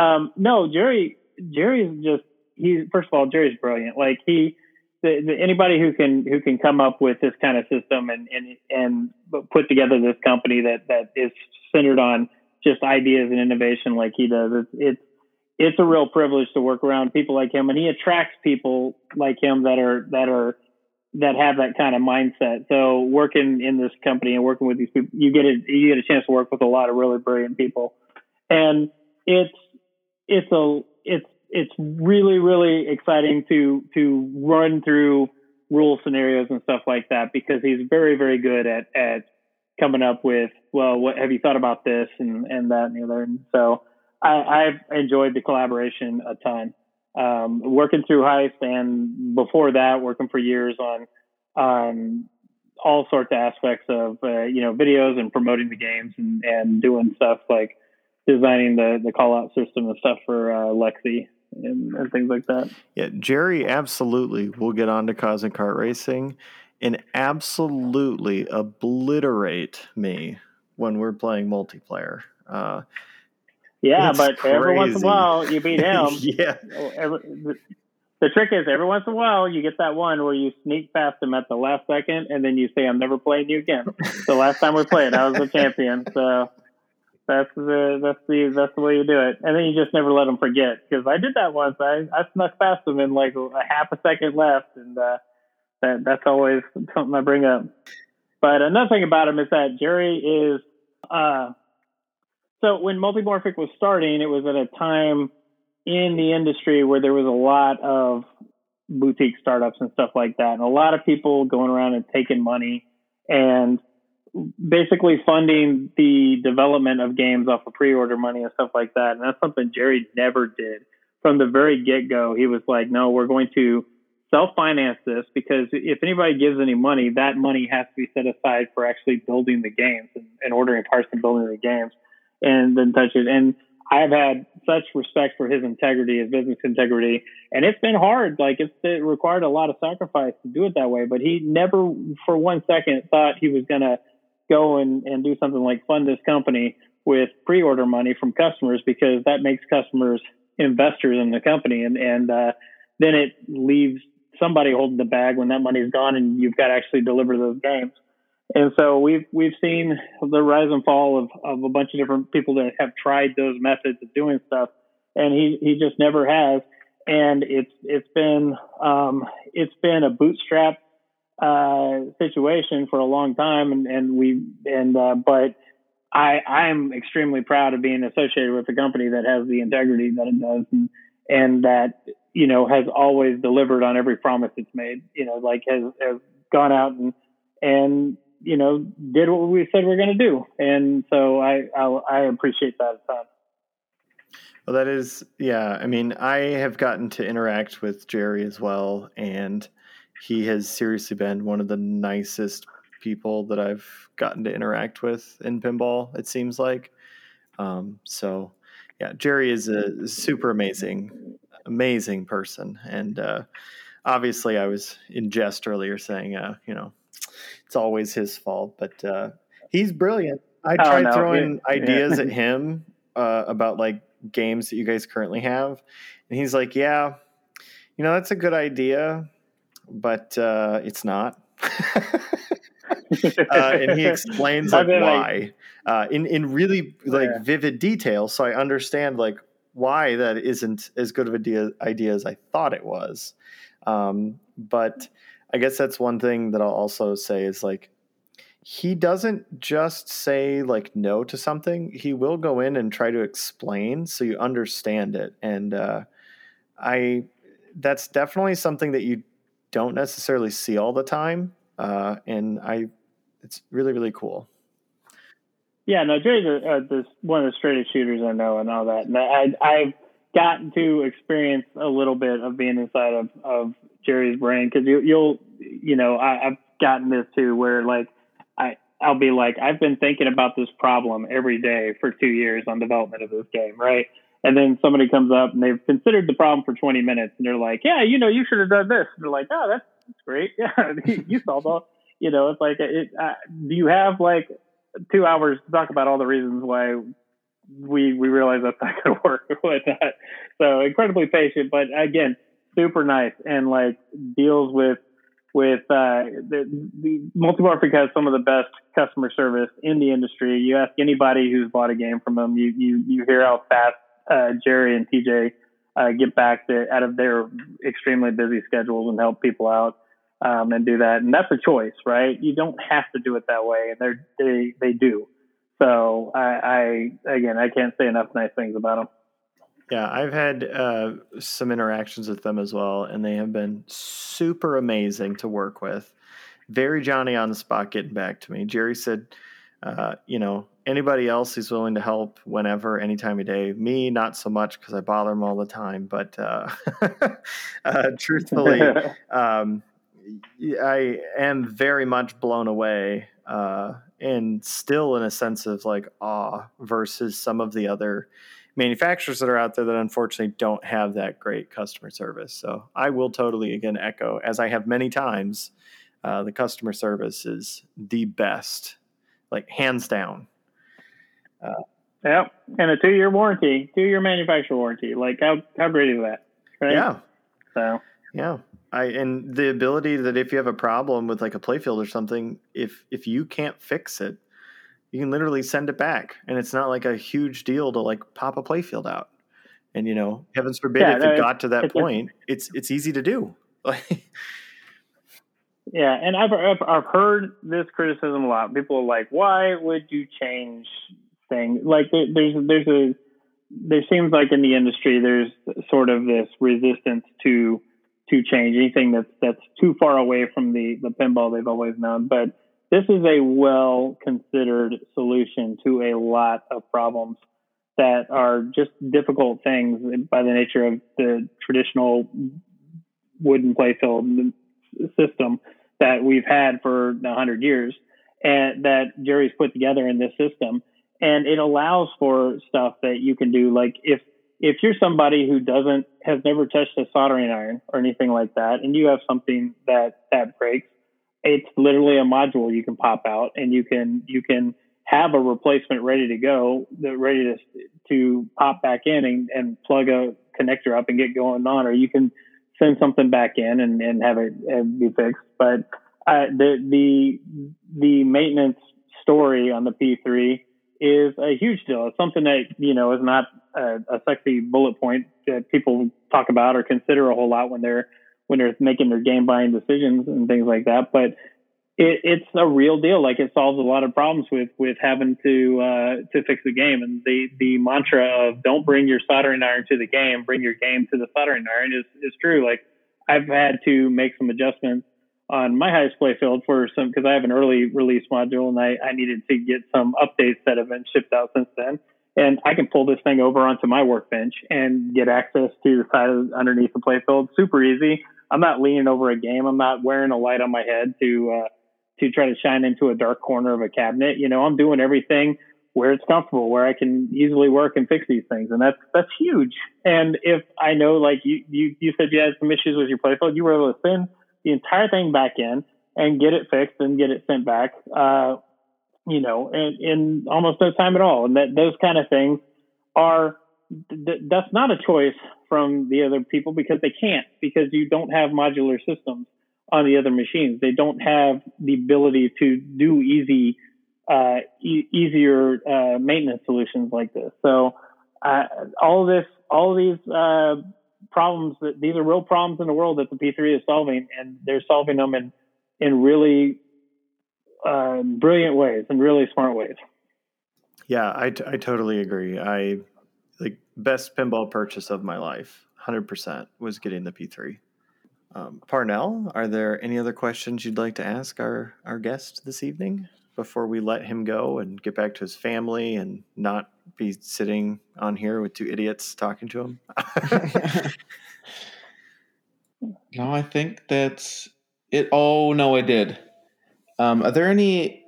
um, no, Jerry, Jerry's just he's first of all, Jerry's brilliant. Like he, the, the, anybody who can who can come up with this kind of system and and and put together this company that that is centered on just ideas and innovation like he does, it's it's it's a real privilege to work around people like him, and he attracts people like him that are that are. that have that kind of mindset. So working in this company and working with these people, you get a, you get a chance to work with a lot of really brilliant people. And it's, it's a, it's, it's really, really exciting to, to run through rule scenarios and stuff like that, because he's very, very good at, at coming up with, well, what have you thought about this and, and that and the other. And so I, I've enjoyed the collaboration a ton. Um, working through Heist and before that, working for years on um, all sorts of aspects of uh, you know videos and promoting the games and, and doing stuff like designing the the call out system and stuff for uh, Lexi and, and things like that. Yeah, Jerry absolutely will get on to Cosmic Cart Racing and absolutely obliterate me when we're playing multiplayer. Uh, Yeah, it's but crazy. Every once in a while you beat him. yeah. Every, the, the trick is every once in a while you get that one where you sneak past him at the last second and then you say, I'm never playing you again. The last time we played, I was the champion. So that's the, that's the, that's the way you do it. And then you just never let him forget. Cause I did that once. I, I snuck past him in like a half a second left. And uh, that that's always something I bring up. But another thing about him is that Jerry is, uh, So when Multimorphic was starting, it was at a time in the industry where there was a lot of boutique startups and stuff like that. And a lot of people going around and taking money and basically funding the development of games off of pre-order money and stuff like that. And that's something Jerry never did. From the very get-go, he was like, no, we're going to self-finance this because if anybody gives any money, that money has to be set aside for actually building the games and, and ordering parts and building the games. And then touch it. And I've had such respect for his integrity, his business integrity. And it's been hard. Like it's, it required a lot of sacrifice to do it that way, but he never for one second thought he was going to go and, and do something like fund this company with pre-order money from customers, because that makes customers investors in the company. And, and, uh, then it leaves somebody holding the bag when that money is gone and you've got to actually deliver those games. And so we've we've seen the rise and fall of, of a bunch of different people that have tried those methods of doing stuff, and he, he just never has. And it's it's been um, it's been a bootstrap uh, situation for a long time, and, and we and uh, but I I'm extremely proud of being associated with a company that has the integrity that it does, and, and that you know has always delivered on every promise it's made. You know, like has, has gone out and and you know, did what we said we were going to do. And so I, I, I appreciate that. Well, that is, yeah. I mean, I have gotten to interact with Jerry as well. And he has seriously been one of the nicest people that I've gotten to interact with in pinball, it seems like. Um, so yeah, Jerry is a super amazing, amazing person. And, uh, obviously I was in jest earlier saying, uh, you know, it's always his fault, but uh, he's brilliant. I tried oh, no. throwing yeah. ideas yeah. at him uh, about like games that you guys currently have. And he's like, yeah, you know, that's a good idea, but uh, it's not. uh, and he explains like, why uh, in, in really like yeah. vivid detail. So I understand like why that isn't as good of a de- idea as I thought it was. Um, but I guess that's one thing that I'll also say is like, he doesn't just say like no to something. He will go in and try to explain so you understand it. And uh, I, that's definitely something that you don't necessarily see all the time. Uh, and I, it's really, really cool. Yeah, no, Jerry's a, a, this, one of the straightest shooters I know and all that. And I, I've gotten to experience a little bit of being inside of, of Jerry's brain because you, you'll, you know, I, I've gotten this too where like I, I'll be like, I've been thinking about this problem every day for two years on development of this game, right? And then somebody comes up and they've considered the problem for twenty minutes and they're like, yeah, you know, you should have done this. And they're like, oh, that's, that's great. Yeah, you solved all, you know, it's like, it, uh, do you have like two hours to talk about all the reasons why we, we realize that's not going to work or whatnot. So incredibly patient, but again, super nice and like deals with, with, uh, the, the Multimorphic has some of the best customer service in the industry. You ask anybody who's bought a game from them, you, you, you hear how fast, Uh, Jerry and T J uh, get back to, out of their extremely busy schedules and help people out um, and do that. And that's a choice, right? You don't have to do it that way, and they're, they they do. So I, I again, I can't say enough nice things about them. Yeah, I've had uh, some interactions with them as well, and they have been super amazing to work with. Very Johnny on the spot getting back to me. Jerry said, uh, you know, anybody else who's willing to help whenever, any time of day. Me, not so much because I bother them all the time. But uh, uh, truthfully, um, I am very much blown away uh, and still in a sense of like awe versus some of the other manufacturers that are out there that unfortunately don't have that great customer service. So I will totally, again, echo, as I have many times, uh, the customer service is the best, like hands down. Uh, yep, and a two-year warranty, two-year manufacturer warranty. Like how how great is that? Right? Yeah. So yeah, I and the ability that if you have a problem with like a playfield or something, if if you can't fix it, you can literally send it back, and it's not like a huge deal to like pop a playfield out. And you know, heavens forbid yeah, if no, it got to that it's, point, it's it's easy to do. Yeah, and I've, I've I've heard this criticism a lot. People are like, "Why would you change?" thing like there's there's a there seems like in the industry there's sort of this resistance to to change anything that's that's too far away from the the pinball they've always known, but this is a well considered solution to a lot of problems that are just difficult things by the nature of the traditional wooden playfield system that we've had for a hundred years and that Jerry's put together in this system. And it allows for stuff that you can do. Like if, if you're somebody who doesn't, has never touched a soldering iron or anything like that, and you have something that, that breaks, it's literally a module you can pop out and you can, you can have a replacement ready to go, ready to, to pop back in and, and plug a connector up and get going on, or you can send something back in and, and have it and be fixed. But uh, the, the, the maintenance story on the P three is a huge deal. It's something that, you know, is not a, a sexy bullet point that people talk about or consider a whole lot when they're when they're making their game buying decisions and things like that. But it, it's a real deal. Like it solves a lot of problems with with having to uh, to fix the game. And the the mantra of don't bring your soldering iron to the game, bring your game to the soldering iron is is true. Like I've had to make some adjustments on my Heist playfield for some, because I have an early release module and I, I needed to get some updates that have been shipped out since then. And I can pull this thing over onto my workbench and get access to the side of, underneath the playfield. Super easy. I'm not leaning over a game. I'm not wearing a light on my head to uh, to try to shine into a dark corner of a cabinet. You know, I'm doing everything where it's comfortable, where I can easily work and fix these things. And that's that's huge. And if I know, like you you, you said, you had some issues with your playfield, you were able to send the entire thing back in and get it fixed and get it sent back, uh, you know, in, in almost no time at all. And that those kind of things are, th- that's not a choice from the other people because they can't, because you don't have modular systems on the other machines. They don't have the ability to do easy, uh, e- easier uh, maintenance solutions like this. So uh, all of this, all of these uh, problems that these are real problems in the world that the P three is solving, and they're solving them in in really uh, brilliant ways and really smart ways. Yeah, I, t- I totally agree. I like best pinball purchase of my life, one hundred percent was getting the P three. Um, Parnell, are there any other questions you'd like to ask our, our guest this evening? before we let him go and get back to his family and not be sitting on here with two idiots talking to him. No, I think that's it. Oh, no, I did. Um, are there any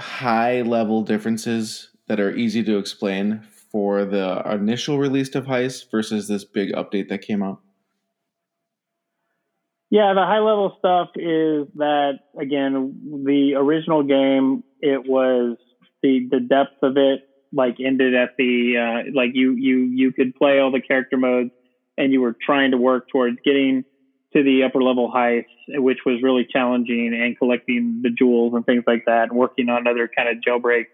high-level differences that are easy to explain for the initial release of Heist versus this big update that came out? Yeah, the high-level stuff is that, again, the original game, it was the, the depth of it, like, ended at the, uh, like, you, you, you could play all the character modes, and you were trying to work towards getting to the upper-level Heist, which was really challenging, and collecting the jewels and things like that, and working on other kind of jailbreak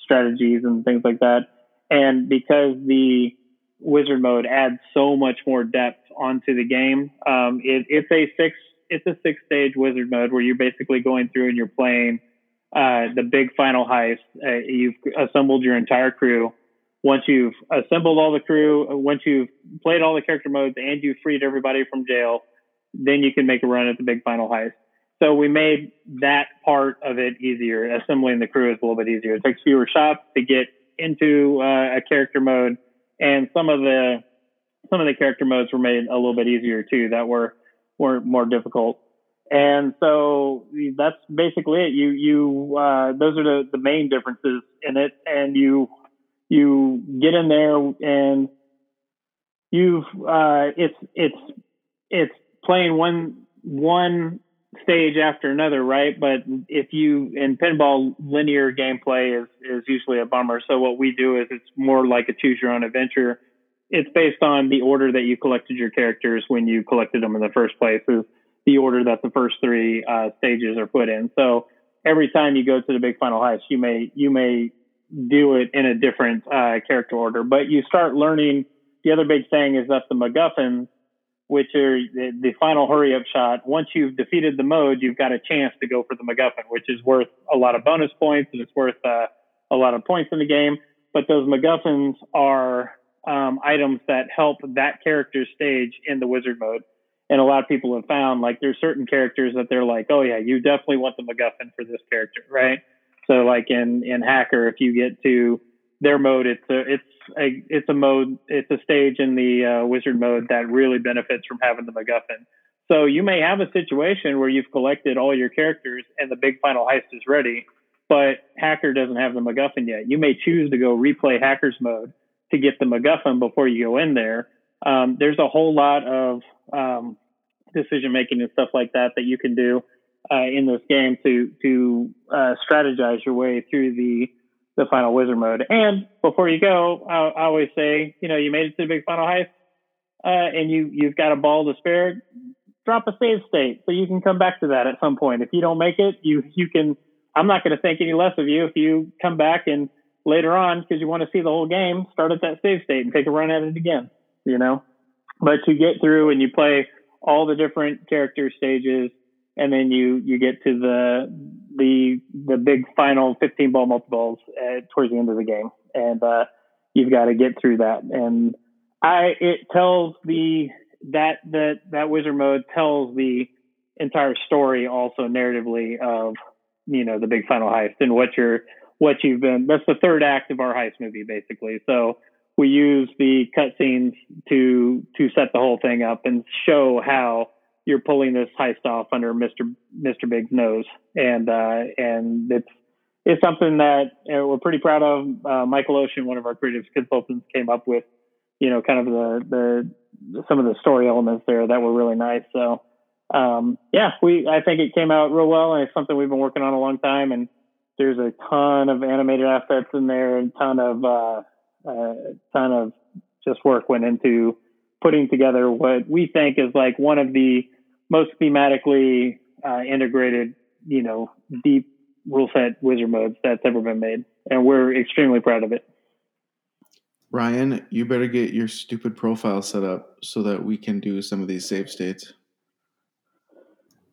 strategies and things like that. And because the Wizard mode adds so much more depth onto the game. Um, it, it's a six, it's a six stage Wizard mode where you're basically going through and you're playing uh, the big final heist. Uh, you've assembled your entire crew. Once you've assembled all the crew, once you've played all the character modes and you freed everybody from jail, then you can make a run at the big final heist. So we made that part of it easier. Assembling the crew is a little bit easier. It takes fewer shots to get into uh, a character mode, and some of the Some of the character modes were made a little bit easier too, that were, were more difficult. And so that's basically it. You, you, uh, those are the, the main differences in it. And you, you get in there and you've, uh, it's, it's, it's playing one, one stage after another, right? But if you, in pinball, linear gameplay is, is usually a bummer. So what we do is it's more like a choose your own adventure. It's based on the order that you collected your characters when you collected them in the first place, is the order that the first three uh, stages are put in. So every time you go to the big final heist, you may, you may do it in a different uh, character order, but you start learning. The other big thing is that the MacGuffins, which are the, the final hurry up shot. Once you've defeated the mode, you've got a chance to go for the MacGuffin, which is worth a lot of bonus points, and it's worth uh, a lot of points in the game. But those MacGuffins are, Um, items that help that character stage in the Wizard mode. And a lot of people have found, like, there's certain characters that they're like, oh yeah, you definitely want the MacGuffin for this character, right? So like in, in Hacker, if you get to their mode, it's a, it's a, it's a mode, it's a stage in the uh, Wizard mode that really benefits from having the MacGuffin. So you may have a situation where you've collected all your characters and the big final heist is ready, but Hacker doesn't have the MacGuffin yet. You may choose to go replay Hacker's mode to get the MacGuffin before you go in there. Um, there's a whole lot of um, decision-making and stuff like that that you can do uh, in this game to to uh, strategize your way through the, the final Wizard mode. And before you go, I, I always say, you know, you made it to the big final heist uh, and you, you've got a ball to spare, drop a save state so you can come back to that at some point. If you don't make it, you you can, I'm not going to think any less of you if you come back and later on, because you want to see the whole game, start at that save state and take a run at it again, you know? But you get through and you play all the different character stages, and then you, you get to the the the big final fifteen-ball multiples uh, towards the end of the game. And uh, you've got to get through that. And I it tells the... That, that, that Wizard mode tells the entire story also narratively of, you know, the big final heist and what you're... what you've been, that's the third act of our heist movie, basically. So we use the cutscenes to, to set the whole thing up and show how you're pulling this heist off under Mister Mister Big's nose. And, uh, and it's, it's something that uh, we're pretty proud of. Uh, Michael Ocean, one of our creative consultants, came up with, you know, kind of the, the, some of the story elements there that were really nice. So, um, yeah, we, I think it came out real well, and it's something we've been working on a long time. And there's a ton of animated assets in there, and ton of uh, uh, ton of just work went into putting together what we think is like one of the most thematically uh, integrated, you know, deep rule set Wizard modes that's ever been made, and we're extremely proud of it. Ryan, you better get your stupid profile set up so that we can do some of these save states.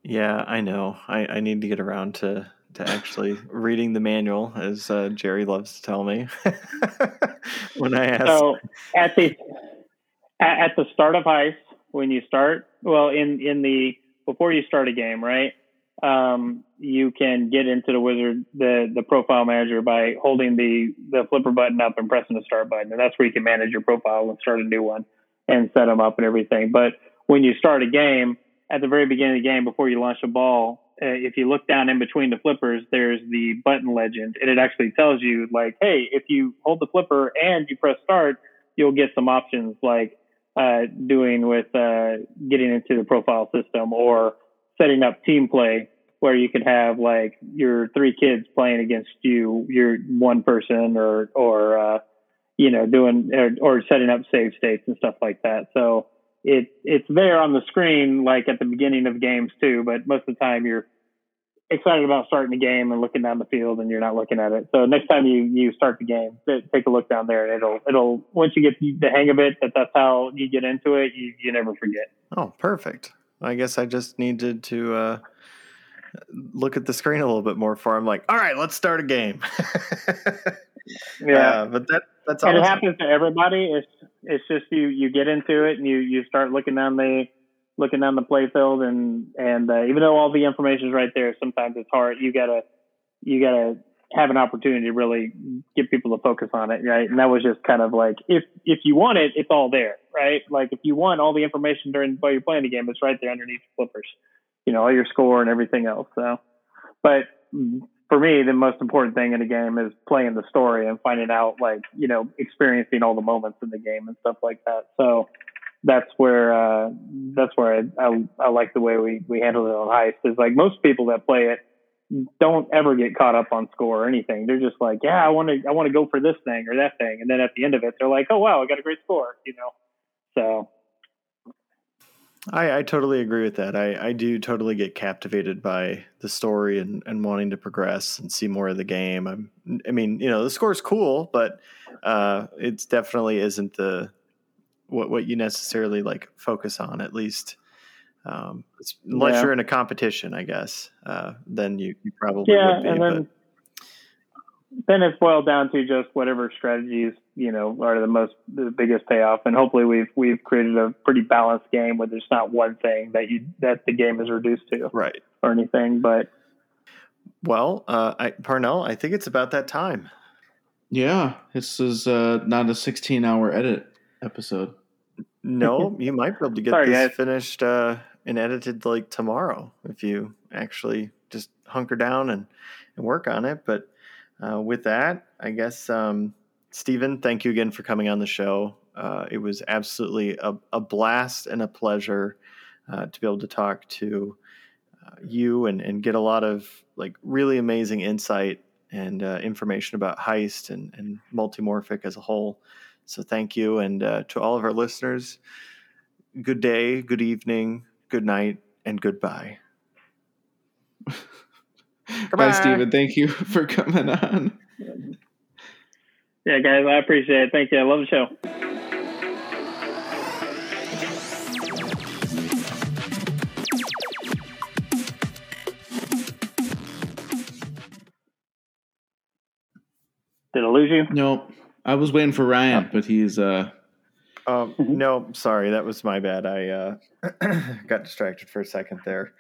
Yeah, I know. I, I need to get around to. to actually reading the manual, as uh, Jerry loves to tell me when I ask. So at the, at the start of Heist, when you start, well, in, in the, before you start a game, right? um, you can get into the wizard, the, the profile manager, by holding the, the flipper button up and pressing the start button. And that's where you can manage your profile and start a new one and set them up and everything. But when you start a game, at the very beginning of the game, before you launch a ball, uh, if you look down in between the flippers, there's the button legend. And it actually tells you, like, hey, if you hold the flipper and you press start, you'll get some options, like uh, doing with uh, getting into the profile system, or setting up team play, where you can have like your three kids playing against you, your one person, or, or, uh, you know, doing, or, or setting up save states and stuff like that. So it, it's there on the screen, like at the beginning of games too, but most of the time you're excited about starting the game and looking down the field and you're not looking at it. So next time you, you start the game, take a look down there, and it'll, it'll, once you get the hang of it, that that's how you get into it, you, you never forget. Oh, perfect. I guess I just needed to uh, look at the screen a little bit more before I'm like, all right, let's start a game. yeah, uh, but that that's awesome. And it happens to everybody. It's it's just you you get into it and you, you start looking down the looking down the playfield, and and uh, even though all the information's right there, sometimes it's hard. You gotta you gotta have an opportunity to really get people to focus on it, right? And that was just kind of like, if if you want it, it's all there, right? Like if you want all the information during while you're playing the game, it's right there underneath the flippers, you know, all your score and everything else. So, but for me, the most important thing in a game is playing the story and finding out, like, you know, experiencing all the moments in the game and stuff like that. So that's where uh, that's where I, I, I like the way we we handled it on Heist. Is like most people that play it don't ever get caught up on score or anything. They're just like, yeah, I want to, I want to go for this thing or that thing. And then at the end of it, they're like, oh wow, I got a great score, you know? So. I, I totally agree with that. I, I do totally get captivated by the story and, and wanting to progress and see more of the game. I'm, I mean, you know, the score's cool, but uh, it definitely isn't the, what, what you necessarily like focus on, at least. Um, unless yeah. you're in a competition, I guess, uh, then you, you probably yeah, would be. And then, but... then it's boiled down to just whatever strategies, you know, are the most, the biggest payoff. And hopefully we've, we've created a pretty balanced game where there's not one thing that you, that the game is reduced to, right, or anything. But well, uh, I, Parnell, I think it's about that time. Yeah. This is, uh, not a sixteen hour edit episode. No, you might be able to get Sorry, this guys. finished, uh, and edited like tomorrow if you actually just hunker down and, and work on it. But uh, with that, I guess, um, Steven, thank you again for coming on the show. Uh, it was absolutely a, a blast and a pleasure uh, to be able to talk to uh, you and, and get a lot of like really amazing insight and uh, information about Heist and, and Multimorphic as a whole. So thank you. And uh, to all of our listeners, good day, good evening, good night, and goodbye. Bye, Steven. Thank you for coming on. Yeah, guys, I appreciate it. Thank you. I love the show. Did I lose you? Nope. I was waiting for Ryan, but he's... Uh... Um, no, sorry. That was my bad. I uh, got distracted for a second there.